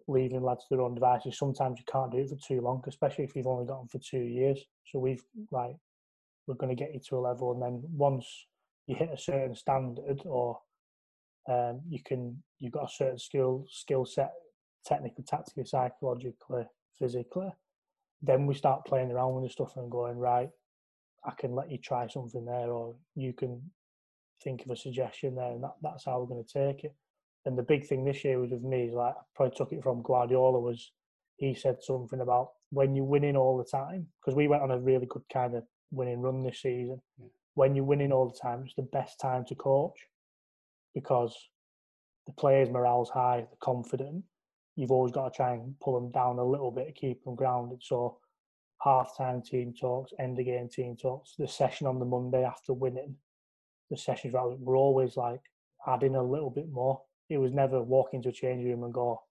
leaving lads to their own devices. Sometimes you can't do it for too long, especially if you've only got them for two years. So we've like we're going to get you to a level, and then once you hit a certain standard, or um, you can you've got a certain skill skill set, technically, tactically, psychologically, physically. Then we start playing around with the stuff and going, right, I can let you try something there, or you can think of a suggestion there, and that, that's how we're going to take it. And the big thing this year was with me, like I probably took it from Guardiola, was he said something about when you're winning all the time, because we went on a really good kind of winning run this season. Yeah. When you're winning all the time, it's the best time to coach, because the players' morale's high, they're confident. You've always got to try and pull them down a little bit to keep them grounded. So half-time team talks, end-of-game team talks, the session on the Monday after winning, the sessions were always like adding a little bit more. It was never walk into a change room and go,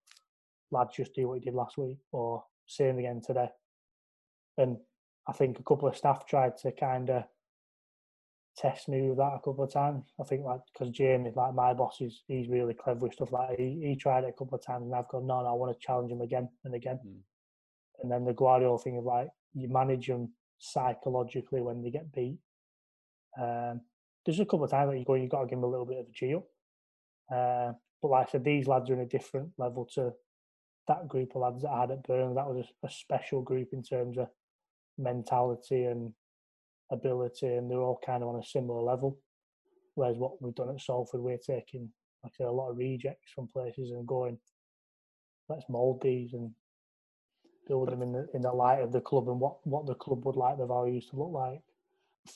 lad, just do what you did last week, or same again today. And I think a couple of staff tried to kind of test me with that a couple of times. I think like because Jamie, like my boss, is he's really clever with stuff like that. He, he tried it a couple of times, and I've gone, no, no, I want to challenge him again and again. Mm. And then the Guardiola thing of like you manage them psychologically when they get beat. Um, there's a couple of times that you go, you've got to give them a little bit of a G up. Uh, but like I said, these lads are in a different level to that group of lads that I had at Burnley. That was a, a special group in terms of mentality and ability, and they're all kind of on a similar level. Whereas what we've done at Salford, we're taking, like I said, a lot of rejects from places and going, let's mould these and build them in the in the light of the club and what, what the club would like the values to look like.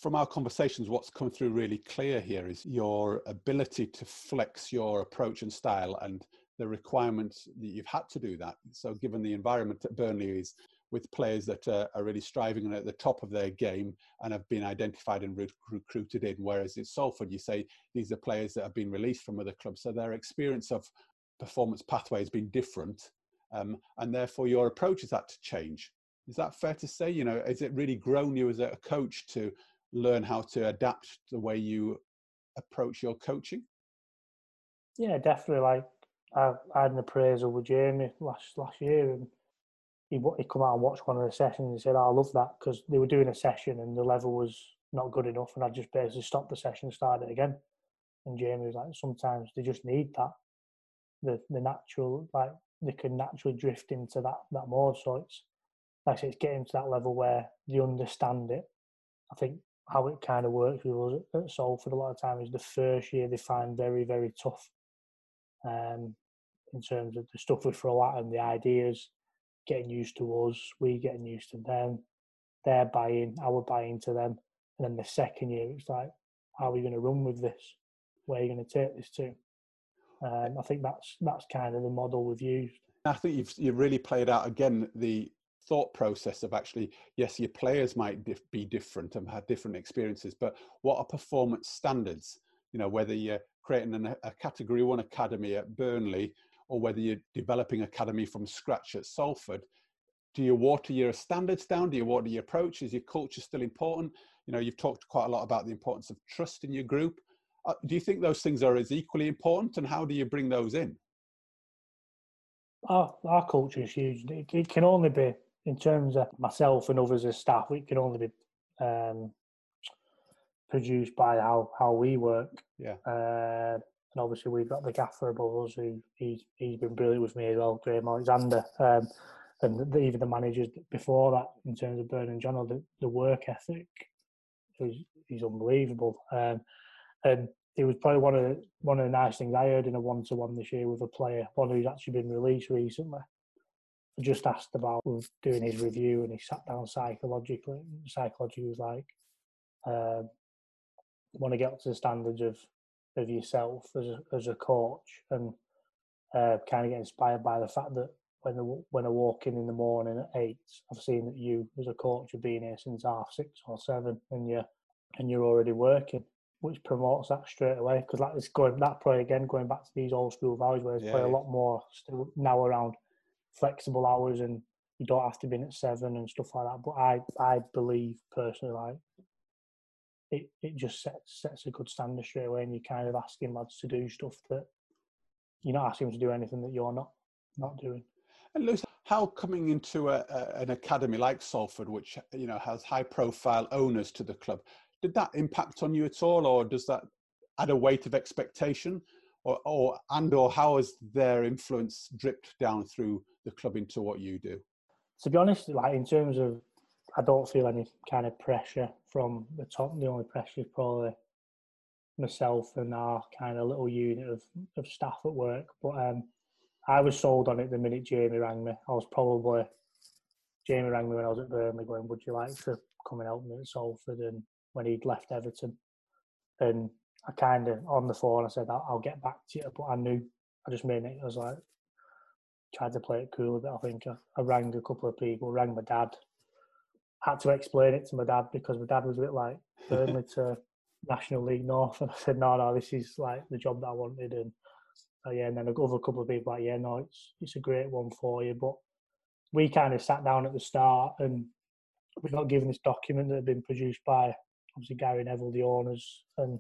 From our conversations, what's come through really clear here is your ability to flex your approach and style and the requirement that you've had to do that. So given the environment at Burnley is with players that uh, are really striving and at the top of their game and have been identified and re- recruited in, whereas at Salford, you say these are players that have been released from other clubs. So their experience of performance pathway has been different, um, and therefore your approach has had to change. Is that fair to say? You know, has it really grown you as a coach to learn how to adapt the way you approach your coaching? Yeah, definitely. Like I, I had an appraisal with Jamie last last year, and he he come out and watched one of the sessions and said, oh, I love that, because they were doing a session and the level was not good enough, and I just basically stopped the session and started it again. And Jamie was like, sometimes they just need that, the the natural, like they can naturally drift into that that mode. So it's like I said, it's getting to that level where they understand it. I think how it kind of works with us at Salford a lot of time is the first year they find very, very tough um, in terms of the stuff we throw at them, the ideas, getting used to us, we getting used to them, they're buying, our buying to them. And then the second year, it's like, how are we going to run with this? Where are you going to take this to? Um, I think that's that's kind of the model we've used. I think you've you've really played out, again, the thought process of actually, yes, your players might dif- be different and have different experiences, but what are performance standards? You know, whether you're creating an, a category one academy at Burnley or whether you're developing academy from scratch at Salford, do you water your standards down? Do you water your approach? Is your culture still important? You know, you've talked quite a lot about the importance of trust in your group. Uh, do you think those things are as equally important, and how do you bring those in? Our, our culture is huge. It, it can only be, in terms of myself and others as staff, it can only be um, produced by how, how we work. Yeah. Uh, and obviously we've got the gaffer above us, who he's, he's been brilliant with me as well, Graeme Alexander. Um, and the, even the managers before that, in terms of Burnley and John, the, the work ethic is, is unbelievable. Um, and it was probably one of, the, one of the nice things I heard in a one-to-one this year with a player, one who's actually been released recently. Just asked about doing his review, and he sat down psychologically. Psychology was like, uh, you want to get up to the standards of, of yourself as a, as a coach, and uh, kind of get inspired by the fact that when, the, when I walk in in the morning at eight, I've seen that you as a coach have been here since half six or seven, and you're, and you're already working, which promotes that straight away. Because that is going, that probably again going back to these old school values where there's yeah, probably yeah. a lot more still now around flexible hours, and you don't have to be in at seven and stuff like that. But I, I believe personally, like it, it just sets sets a good standard straight away, and you're kind of asking lads to do stuff that you're not asking them to do anything that you're not not doing. And Lewis, how coming into a, a, an academy like Salford, which you know has high profile owners to the club, did that impact on you at all, or does that add a weight of expectation? Or, or and or how has their influence dripped down through the club into what you do? To be honest, like in terms of, I don't feel any kind of pressure from the top. The only pressure is probably myself and our kind of little unit of, of staff at work. But um, I was sold on it the minute Jamie rang me. I was probably Jamie rang me when I was at Burnley, going, "Would you like to come and help me at Salford?" And when he'd left Everton, and I kind of, on the phone, I said, I'll, I'll get back to you. But I knew, I just made it, I was like, tried to play it cool a bit, I think. I, I rang a couple of people, rang my dad. Had to explain it to my dad, because my dad was a bit like, Burnley to National League North. And I said, no, no, this is like the job that I wanted. And uh, yeah, and then over a couple of people like, yeah, no, it's it's a great one for you. But we kind of sat down at the start, and we got given this document that had been produced by obviously Gary Neville, the owners, and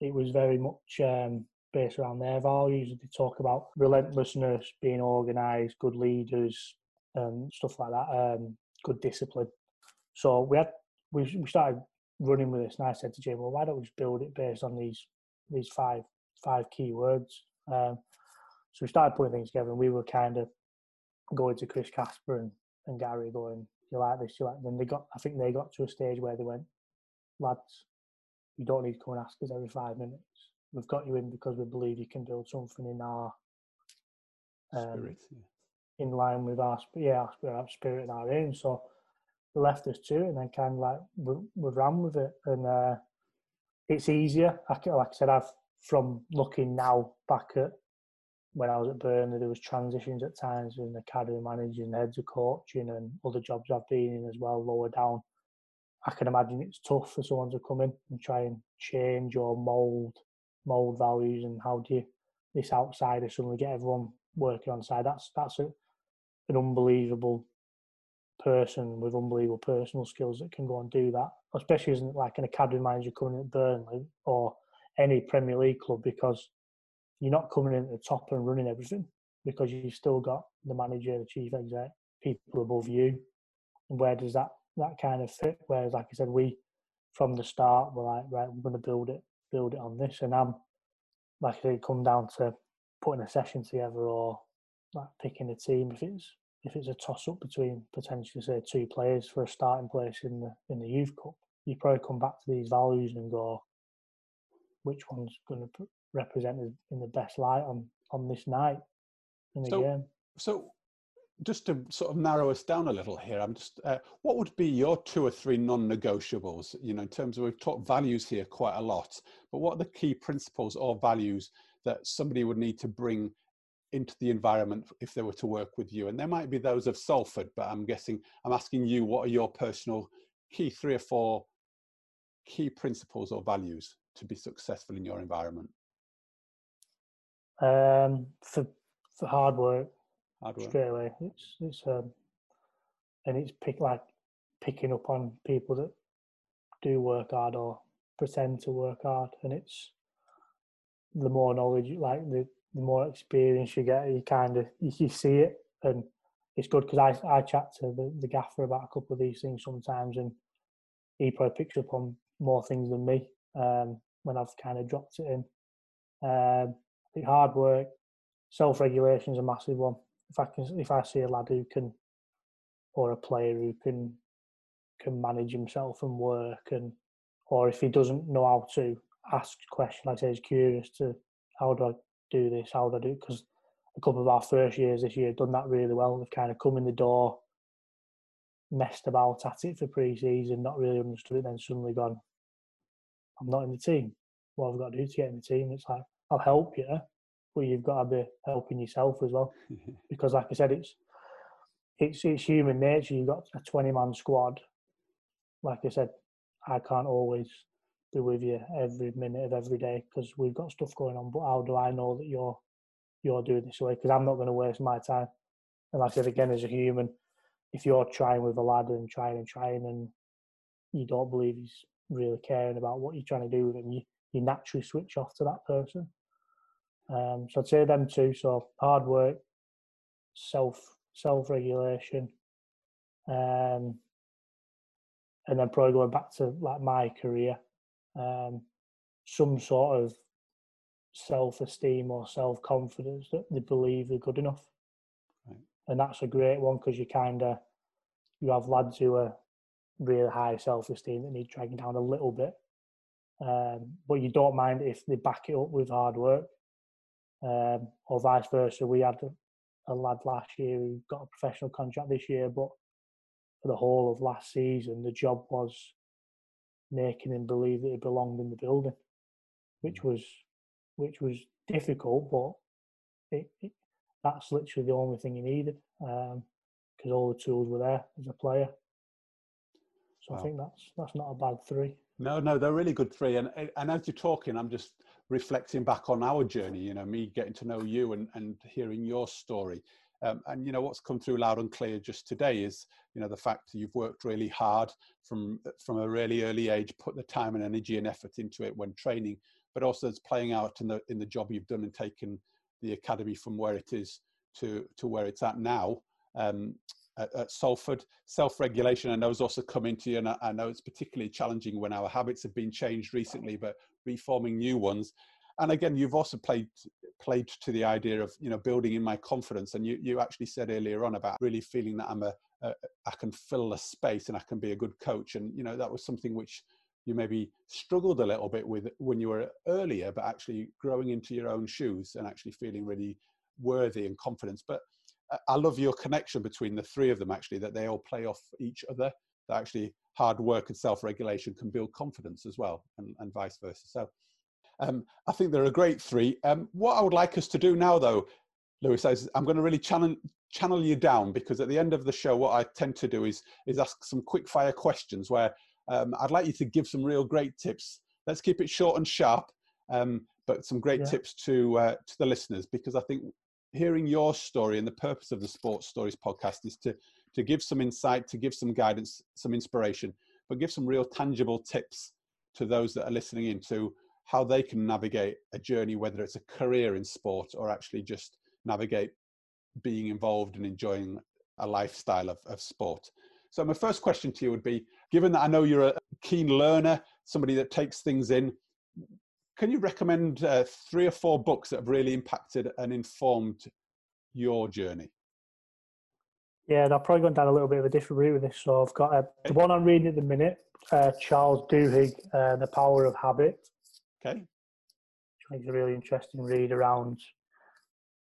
it was very much um, based around their values. They talk about relentlessness, being organised, good leaders, and stuff like that, um, good discipline. So we had we, we started running with this, and I said to Jamie, well, why don't we just build it based on these these five five key words? Um, so we started putting things together, and we were kind of going to Chris Casper and, and Gary going, you like this, you like them. They got, I think they got to a stage where they went, lads, you don't need to come and ask us every five minutes. We've got you in because we believe you can build something in our um, spirit, yeah. in line with our, yeah, our spirit and our aim. So they left us to it, and then kind of like we, we ran with it. And uh, it's easier. I, like I said, I've from looking now back at when I was at Burnley, there was transitions at times in academy managing, heads of coaching, and other jobs I've been in as well, lower down. I can imagine it's tough for someone to come in and try and change or mould mould values, and how do you, this outsider suddenly get everyone working on side. That's that's a, an unbelievable person with unbelievable personal skills that can go and do that, especially as like an academy manager coming at Burnley or any Premier League club, because you're not coming in at the top and running everything, because you've still got the manager, the chief exec, people above you. And where does that, that kind of fit? Whereas, like I said, we, from the start, were like, right, we're going to build it, build it on this. And I'm, like I said, come down to putting a session together or like picking a team. If it's if it's a toss-up between potentially, say, two players for a starting place in the in the Youth Cup, you probably come back to these values and go, which one's going to put, represented in the best light on on this night in the so, game. So just to sort of narrow us down a little here, I'm just uh, what would be your two or three non-negotiables, you know, in terms of, we've talked values here quite a lot, but what are the key principles or values that somebody would need to bring into the environment if they were to work with you? And there might be those of Salford, but I'm guessing I'm asking you, what are your personal key three or four key principles or values to be successful in your environment? Um, for for hard work, hard work, straight away. It's it's um, and it's pick like picking up on people that do work hard or pretend to work hard. And it's the more knowledge, like the, the more experience you get, you kind of you, you see it, and it's good because I I chat to the, the gaffer about a couple of these things sometimes, and he probably picks up on more things than me um, when I've kind of dropped it in. Um, hard work, self-regulation is a massive one. If I can, if I see a lad who can, or a player who can, can manage himself and work, and or if he doesn't know how to, ask questions. Like I say, he's curious to how do I do this? How do I do it? Because a couple of our first years this year have done that really well. They've kind of come in the door, messed about at it for pre-season, not really understood it, then suddenly gone, I'm not in the team. What have I got to do to get in the team? It's like, I'll help you, but you've got to be helping yourself as well. Because, like I said, it's it's it's human nature. You've got a twenty-man squad. Like I said, I can't always be with you every minute of every day because we've got stuff going on. But how do I know that you're you're doing this way? Because I'm not going to waste my time. And like I said, again, as a human, if you're trying with a lad and trying and trying and you don't believe he's really caring about what you're trying to do with him, you, you naturally switch off to that person. Um, so I'd say them two, so hard work, self, self-regulation, um, and then probably going back to like my career, um, some sort of self-esteem or self-confidence that they believe they're good enough. Right. And that's a great one because you kind of, you have lads who are really high self-esteem that need dragging down a little bit, um, but you don't mind if they back it up with hard work. Um, or vice versa. We had a, a lad last year who got a professional contract this year, but for the whole of last season, the job was making him believe that he belonged in the building, which was which was difficult, but it, it, that's literally the only thing he needed because um, all the tools were there as a player. So wow. I think that's that's not a bad three. No, no, they're really good three. And and as you're talking, I'm just reflecting back on our journey, you know, me getting to know you and, and hearing your story. Um, and, you know, what's come through loud and clear just today is, you know, the fact that you've worked really hard from, from a really early age, put the time and energy and effort into it when training, but also it's playing out in the, in the job you've done and taken the academy from where it is to, to where it's at now. Um, at, at Salford, self-regulation I know has also come into you, and I, I know it's particularly challenging when our habits have been changed recently, but reforming new ones. And again, you've also played played to the idea of, you know, building in my confidence. And you, you actually said earlier on about really feeling that I'm a, a I can fill a space and I can be a good coach. And, you know, that was something which you maybe struggled a little bit with when you were earlier, but actually growing into your own shoes and actually feeling really worthy and confident. But I love your connection between the three of them, actually, that they all play off each other, that actually hard work and self-regulation can build confidence as well, and, and vice versa. So um, I think they're a great three. Um, what I would like us to do now, though, Lewis, is I'm going to really channel, channel you down, because at the end of the show, what I tend to do is, is ask some quick-fire questions where um, I'd like you to give some real great tips. Let's keep it short and sharp, um, but some great yeah. tips to, uh, to the listeners, because I think hearing your story and the purpose of the Sports Stories podcast is to to give some insight, to give some guidance, some inspiration, but give some real tangible tips to those that are listening into how they can navigate a journey, whether it's a career in sport or actually just navigate being involved and enjoying a lifestyle of, of sport. So my first question to you would be, given that I know you're a keen learner, somebody that takes things in, can you recommend uh, three or four books that have really impacted and informed your journey? Yeah, and I've probably gone down a little bit of a different route with this. So I've got uh, the one I'm reading at the minute, uh, Charles Duhigg, uh, The Power of Habit. Okay. I think it's a really interesting read around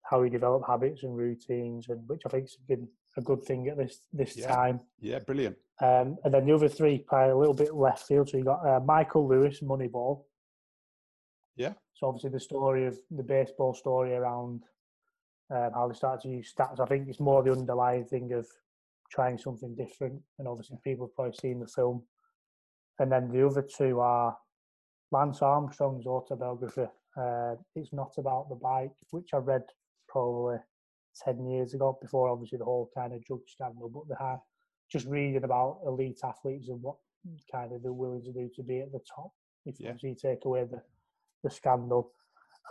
how we develop habits and routines, and which I think has been a good thing at this this yeah. time. Yeah, brilliant. Um, and then the other three, probably a little bit left field. So you've got uh, Michael Lewis, Moneyball. Yeah. So obviously the story of the baseball story around um, how they start to use stats. I think it's more the underlying thing of trying something different. And obviously people have probably seen the film. And then the other two are Lance Armstrong's autobiography. Uh, it's Not About the Bike, which I read probably ten years ago, before obviously the whole kind of drug scandal. But they are just reading about elite athletes and what kind of they're willing to do to be at the top. If yeah. you take away the The scandal.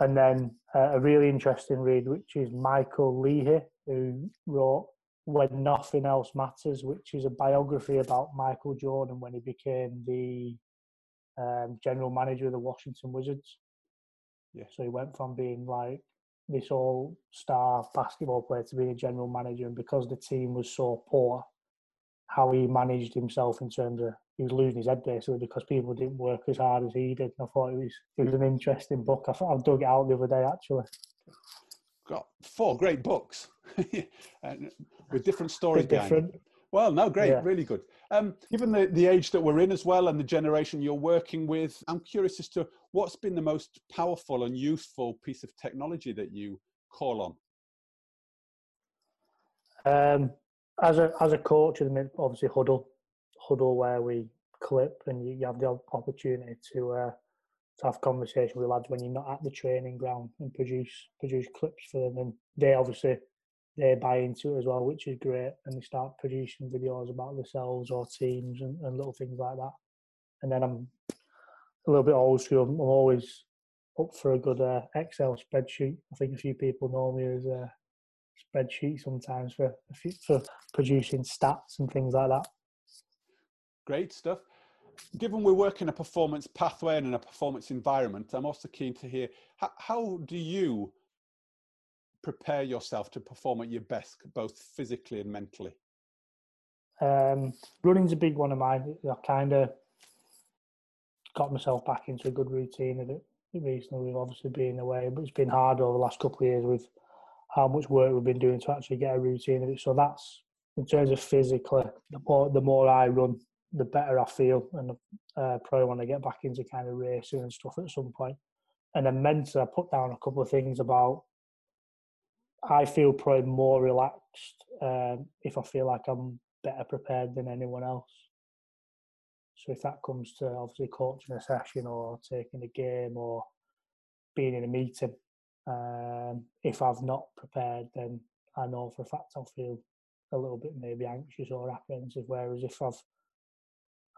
And then uh, a really interesting read, which is Michael Leahy, who wrote When Nothing Else Matters, which is a biography about Michael Jordan when he became the um, general manager of the Washington Wizards. Yeah. So he went from being like this all-star basketball player to being a general manager, and because the team was so poor, how he managed himself in terms of he was losing his head basically because people didn't work as hard as he did. And I thought it was it was an interesting book. I thought I dug it out the other day actually. Got four great books and with different stories behind them. Well, no, great, yeah. really good. Um, given the, the age that we're in as well and the generation you're working with, I'm curious as to what's been the most powerful and useful piece of technology that you call on? Um, as a as a coach, obviously Huddle. Huddle, where we clip and you have the opportunity to uh, to have conversation with lads when you're not at the training ground and produce produce clips for them, and they obviously they buy into it as well, which is great, and they start producing videos about themselves or teams and, and little things like that. And then I'm a little bit old school. I'm always up for a good uh, Excel spreadsheet. I think a few people know me as a spreadsheet sometimes for, for producing stats and things like that. Great stuff. Given we work in a performance pathway and in a performance environment, I'm also keen to hear, how, how do you prepare yourself to perform at your best, both physically and mentally? Um, running's a big one of mine. I kind of got myself back into a good routine of it recently. We've obviously been away, but it's been hard over the last couple of years with how much work we've been doing to actually get a routine of it. So that's, in terms of physically, the more, the more I run, the better I feel, and uh, probably want to get back into kind of racing and stuff at some point. And then mentally, I put down a couple of things about I feel probably more relaxed um, if I feel like I'm better prepared than anyone else. So if that comes to obviously coaching a session or taking a game or being in a meeting, um, if I've not prepared, then I know for a fact I'll feel a little bit maybe anxious or apprehensive, whereas if I've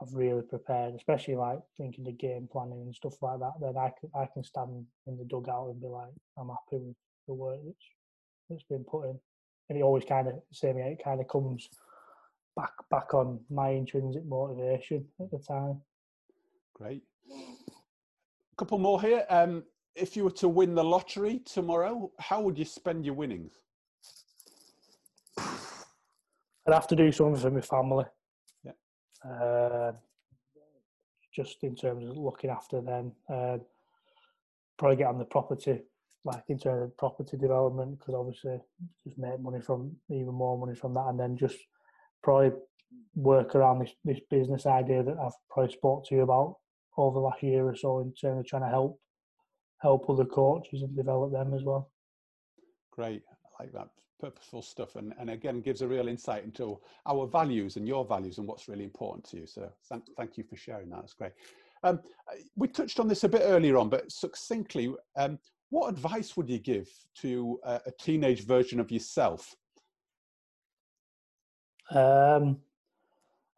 I've really prepared, especially like thinking of game planning and stuff like that, then I can, I can stand in the dugout and be like, I'm happy with the work that's, that's been put in. And it always kind of, same it kind of comes back back on my intrinsic motivation at the time. Great. A couple more here. Um, if you were to win the lottery tomorrow, how would you spend your winnings? I'd have to do something for my family. Uh, just in terms of looking after them, uh, probably get on the property, like in terms of property development, because obviously just make money from, even more money from that, and then just probably work around this, this business idea that I've probably spoke to you about over the last year or so, in terms of trying to help help other coaches and develop them as well. Great, I like that. Purposeful stuff, and, and again gives a real insight into our values and your values and what's really important to you. So thank, thank you for sharing that. That's great. Um, we touched on this a bit earlier on, but succinctly, um, what advice would you give to a, a teenage version of yourself? Um,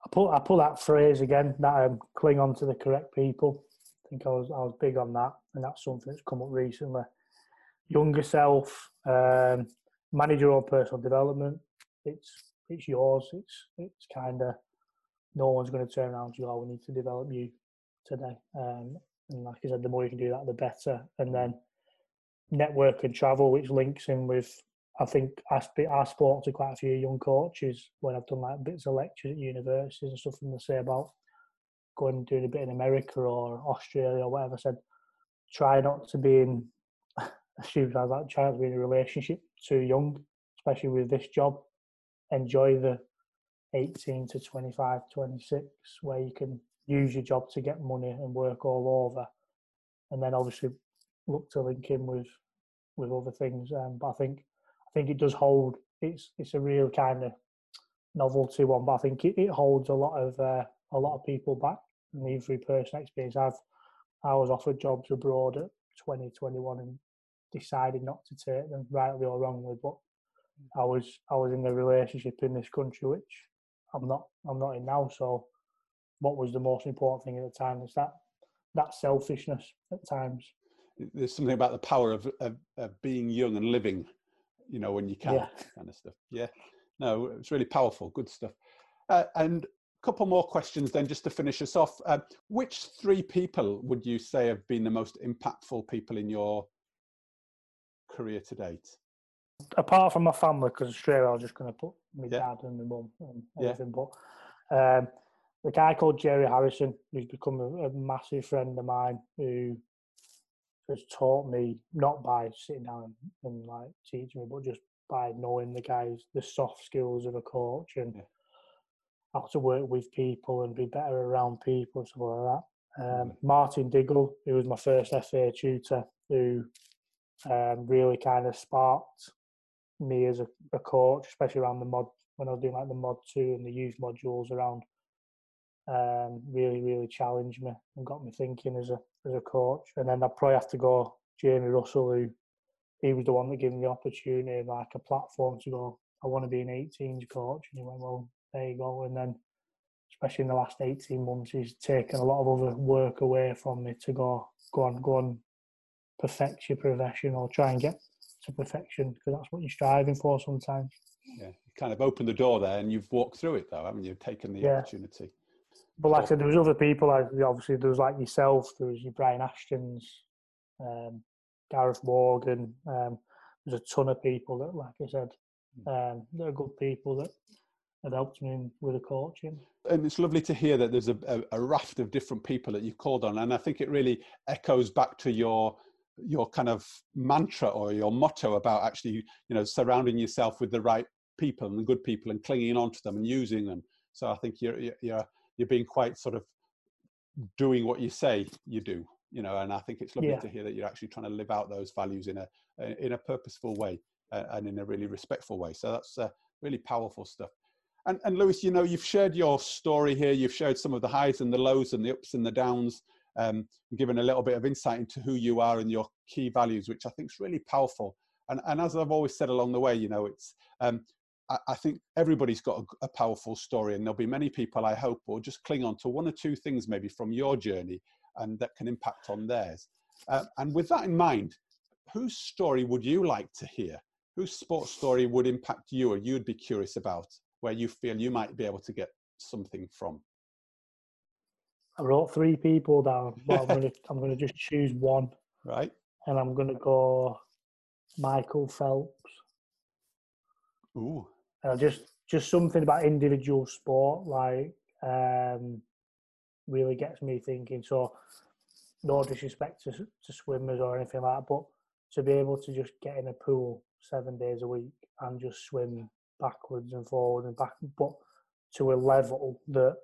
I put I put that phrase again, that um, cling on to the correct people. I think I was I was big on that, and that's something that's come up recently. Younger self. Um, Manage your own personal development. It's it's yours. It's it's kind of, no one's going to turn around to you, oh, we need to develop you today. Um, and like I said, the more you can do that, the better. And then network and travel, which links in with, I think I, sp- I spoke to quite a few young coaches when I've done like bits of lectures at universities and stuff, and they say about going and doing a bit in America or Australia or whatever. I said, try not to be in, assumes I was like, try not to be in a relationship too young, especially with this job. Enjoy the eighteen to twenty-five, twenty-six, where you can use your job to get money and work all over, and then obviously look to link in with with other things. Um, but I think I think it does hold. It's it's a real kind of novelty one, but I think it, it holds a lot of uh, a lot of people back. And even through personal experience, I've I was offered jobs abroad at twenty, twenty-one, and decided not to take them, rightly or wrongly, but I was I was in a relationship in this country which I'm not I'm not in now. So what was the most important thing at the time? It's that that selfishness at times. There's something about the power of of, of being young and living, you know, when you can, yeah. Kind of stuff. Yeah, no, it's really powerful, good stuff. Uh, and a couple more questions then, just to finish us off. Uh, which three people would you say have been the most impactful people in your career to date? Apart from my family, because straight away I was just going to put my yeah. dad and my mum and everything, yeah. but um, the guy called Jerry Harrison, who's become a, a massive friend of mine, who has taught me, not by sitting down and, and like teaching me, but just by knowing the guys, the soft skills of a coach and yeah. how to work with people and be better around people and stuff like that. Um, mm-hmm. Martin Diggle, who was my first F A tutor, who Um, really kind of sparked me as a, a coach, especially around the mod, when I was doing like the mod two and the youth modules around, um, really, really challenged me and got me thinking as a as a coach. And then I'd probably have to go Jamie Russell, who he was the one that gave me the opportunity, like a platform to go, I want to be an eighteens coach. And he went, well, there you go. And then, especially in the last eighteen months, he's taken a lot of other work away from me to go, go on, go on. perfect your profession, or try and get to perfection, because that's what you're striving for sometimes. Yeah, you kind of opened the door there, and you've walked through it though, haven't you? You've taken the yeah. opportunity. But like I said, there was other people. Like obviously, there was like yourself, there was your Brian Ashton's, um, Gareth Morgan. Um, there's a ton of people that, like I said, um, that are good people that have helped me with the coaching. And it's lovely to hear that there's a, a, a raft of different people that you've called on, and I think it really echoes back to your. your kind of mantra or your motto about actually, you know, surrounding yourself with the right people and the good people and clinging on to them and using them. So I think you're you're you're being quite sort of doing what you say you do, you know, and I think it's lovely yeah. to hear that you're actually trying to live out those values in a in a purposeful way and in a really respectful way. So that's uh, really powerful stuff. And and Lewis, you know, you've shared your story here. You've shared some of the highs and the lows and the ups and the downs. Um, given a little bit of insight into who you are and your key values, which I think is really powerful. And, and as I've always said along the way, you know, it's, um, I, I think everybody's got a, a powerful story, and there'll be many people, I hope, will just cling on to one or two things maybe from your journey and that can impact on theirs. Uh, and with that in mind, whose story would you like to hear? Whose sports story would impact you, or you'd be curious about, where you feel you might be able to get something from? I wrote three people down, but I'm going to, I'm going to just choose one. Right. And I'm going to go Michael Phelps. Ooh. Uh, just, just something about individual sport, like, um, really gets me thinking. So, no disrespect to, to swimmers or anything like that, but to be able to just get in a pool seven days a week and just swim backwards and forward and back, but to a level that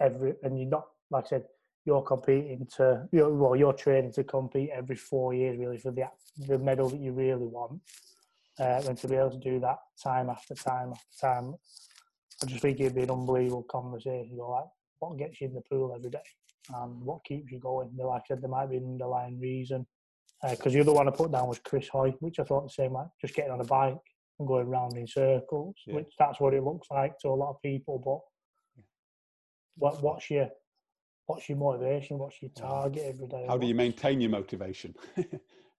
every, and you're not, like I said, you're competing to, you know, well, you're training to compete every four years really for the the medal that you really want, uh, and to be able to do that time after time after time, I just think it'd be an unbelievable conversation. You're like, what gets you in the pool every day? And what keeps you going? Like I said, there might be an underlying reason. Because uh, the other one I put down was Chris Hoy, which I thought the same, like just getting on a bike and going round in circles, yeah. which that's what it looks like to a lot of people. But what, what's your what's your motivation? What's your target every day? How do you maintain your motivation?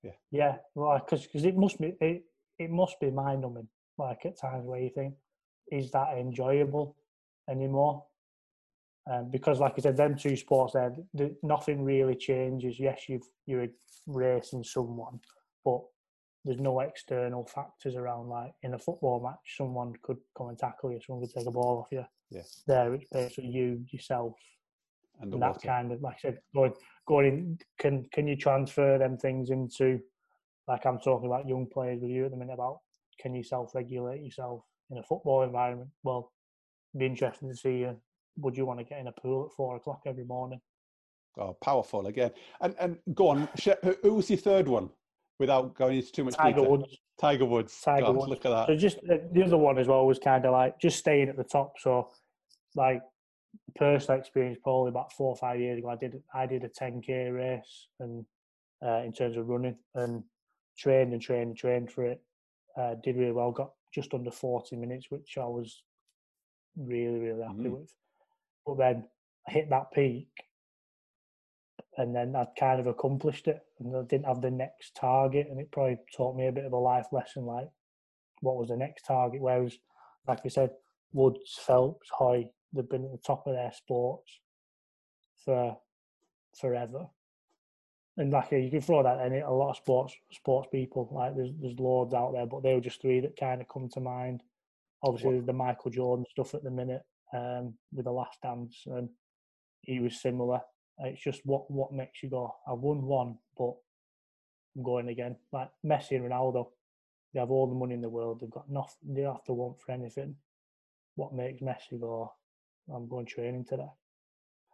yeah, yeah, well, because because it must be it it must be mind numbing. Like at times where you think, is that enjoyable anymore? Um, because, like I said, them two sports there, the, nothing really changes. Yes, you've, you're racing someone, but there's no external factors around. Like in a football match, someone could come and tackle you, someone could take a ball off you. Yeah. There, it's basically you, yourself, and, the and that water. Kind of, like I said, going, going in, can, can you transfer them things into, like I'm talking about young players with you at the minute about, can you self-regulate yourself in a football environment? Well, it'd be interesting to see you. Would you want to get in a pool at four o'clock every morning? Oh, powerful again. And and go on, who was your third one? Without going into too much Tiger detail. Woods. Tiger Woods. Tiger God, Woods. Look at that. So just uh, the other one as well was kind of like just staying at the top. So like personal experience, probably about four or five years ago, I did I did a ten K race, and uh, in terms of running, and trained and trained and trained for it. Uh, did really well. Got just under forty minutes, which I was really really happy mm. with. But then I hit that peak, and then I'd kind of accomplished it, and I didn't have the next target, and it probably taught me a bit of a life lesson, like what was the next target? Whereas, like I said, Woods, Phelps, Hoy, they've been at the top of their sports for forever. And like you can throw that in it, a lot of sports sports people, like there's there's loads out there, but they were just three that kind of come to mind. Obviously, there's the Michael Jordan stuff at the minute. Um, with the Last Dance, and he was similar. It's just what what makes you go, I won one, but I'm going again. Like Messi and Ronaldo, they have all the money in the world. They've got nothing. They don't have to want for anything. What makes Messi go, I'm going training today?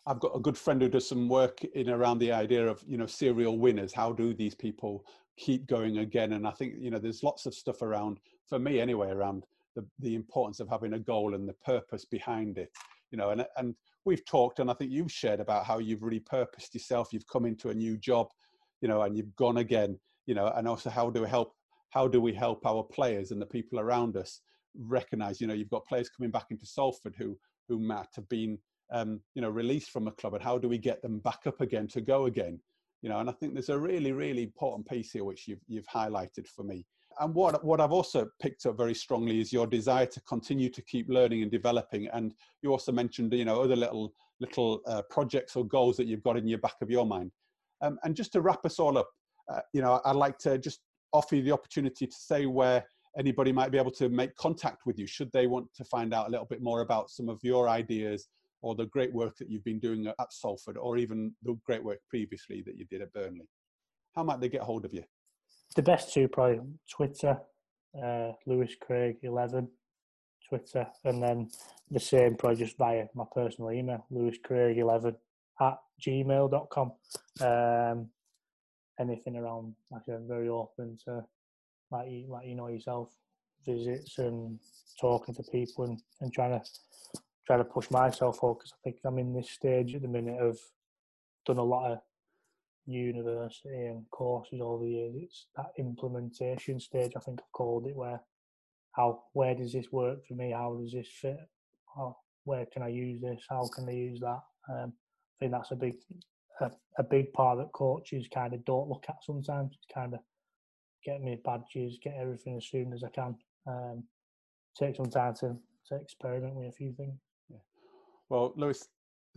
I've got a good friend who does some work in around the idea of, you know, serial winners. How do these people keep going again? And I think, you know, there's lots of stuff around, for me anyway, around The, the importance of having a goal and the purpose behind it, you know, and and we've talked, and I think you've shared about how you've repurposed yourself. You've come into a new job, you know, and you've gone again, you know, and also how do we help, how do we help our players and the people around us recognize, you know, you've got players coming back into Salford who, who might have been, um, you know, released from a club, and how do we get them back up again to go again, you know, and I think there's a really, really important piece here, which you've, you've highlighted for me. And what what I've also picked up very strongly is your desire to continue to keep learning and developing. And you also mentioned, you know, other little little uh, projects or goals that you've got in your back of your mind. Um, and just to wrap us all up, uh, you know, I'd like to just offer you the opportunity to say where anybody might be able to make contact with you, should they want to find out a little bit more about some of your ideas or the great work that you've been doing at Salford, or even the great work previously that you did at Burnley. How might they get hold of you? The best two, probably Twitter, uh, Lewis Craig eleven, Twitter, and then the same probably just via my personal email, lewis craig eleven at gmail dot com. Um, anything around, like I'm very open to, like you, like you know yourself, visits and talking to people, and, and trying to try to push myself forward, because I think I'm in this stage at the minute of done a lot of university and courses over the years. It's that implementation stage, I think I've called it, where how where does this work for me? How does this fit? How, where can I use this? How can I use that? Um, I think that's a big a, a big part that coaches kind of don't look at sometimes. It's kind of get me badges, get everything as soon as I can. Um, take some time to, to experiment with a few things. Yeah. Well, Lewis,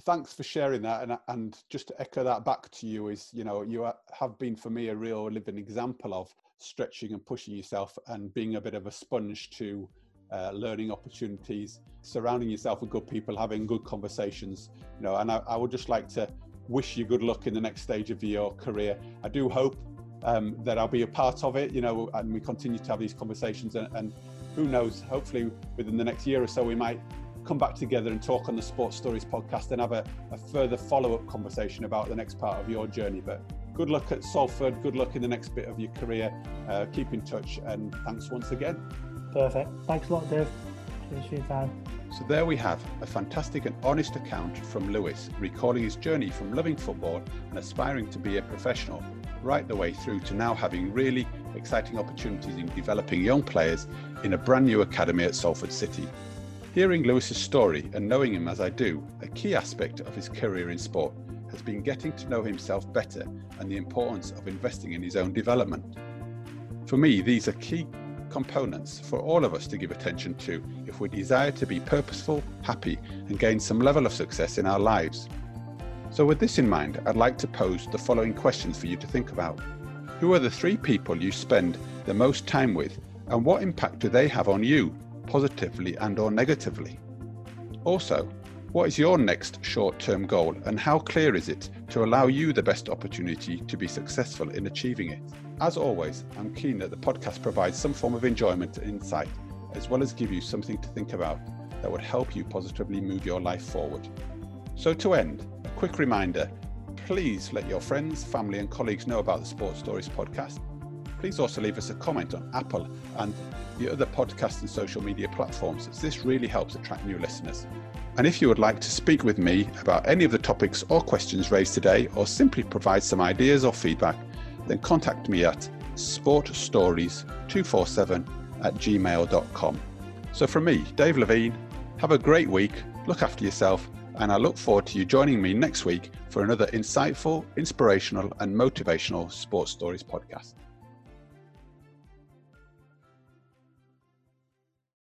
thanks for sharing that, and and just to echo that back to you is, you know, you have been for me a real living example of stretching and pushing yourself and being a bit of a sponge to uh, learning opportunities, surrounding yourself with good people, having good conversations, you know, and I, I would just like to wish you good luck in the next stage of your career. I do hope um, that I'll be a part of it, you know, and we continue to have these conversations, and, and who knows, hopefully within the next year or so we might come back together and talk on the Sports Stories podcast and have a, a further follow-up conversation about the next part of your journey. But good luck at Salford, good luck in the next bit of your career. Uh, keep in touch, and thanks once again. Perfect. Thanks a lot, Dave. Cheers for your time. So there we have a fantastic and honest account from Lewis, recalling his journey from loving football and aspiring to be a professional, right the way through to now having really exciting opportunities in developing young players in a brand new academy at Salford City. Hearing Lewis's story and knowing him as I do, a key aspect of his career in sport has been getting to know himself better and the importance of investing in his own development. For me, these are key components for all of us to give attention to if we desire to be purposeful, happy, and gain some level of success in our lives. So with this in mind, I'd like to pose the following questions for you to think about. Who are the three people you spend the most time with, and what impact do they have on you, positively and or negatively? Also, what is your next short-term goal, and how clear is it to allow you the best opportunity to be successful in achieving it? As always, I'm keen that the podcast provides some form of enjoyment and insight, as well as give you something to think about that would help you positively move your life forward. So to end, a quick reminder, please let your friends, family and colleagues know about the Sports Stories podcast. Please also leave us a comment on Apple and the other podcasts and social media platforms, as this really helps attract new listeners. And if you would like to speak with me about any of the topics or questions raised today, or simply provide some ideas or feedback, then contact me at sportstories two four seven at gmail dot com. So from me, Dave Labine, have a great week, look after yourself, and I look forward to you joining me next week for another insightful, inspirational and motivational Sports Stories podcast.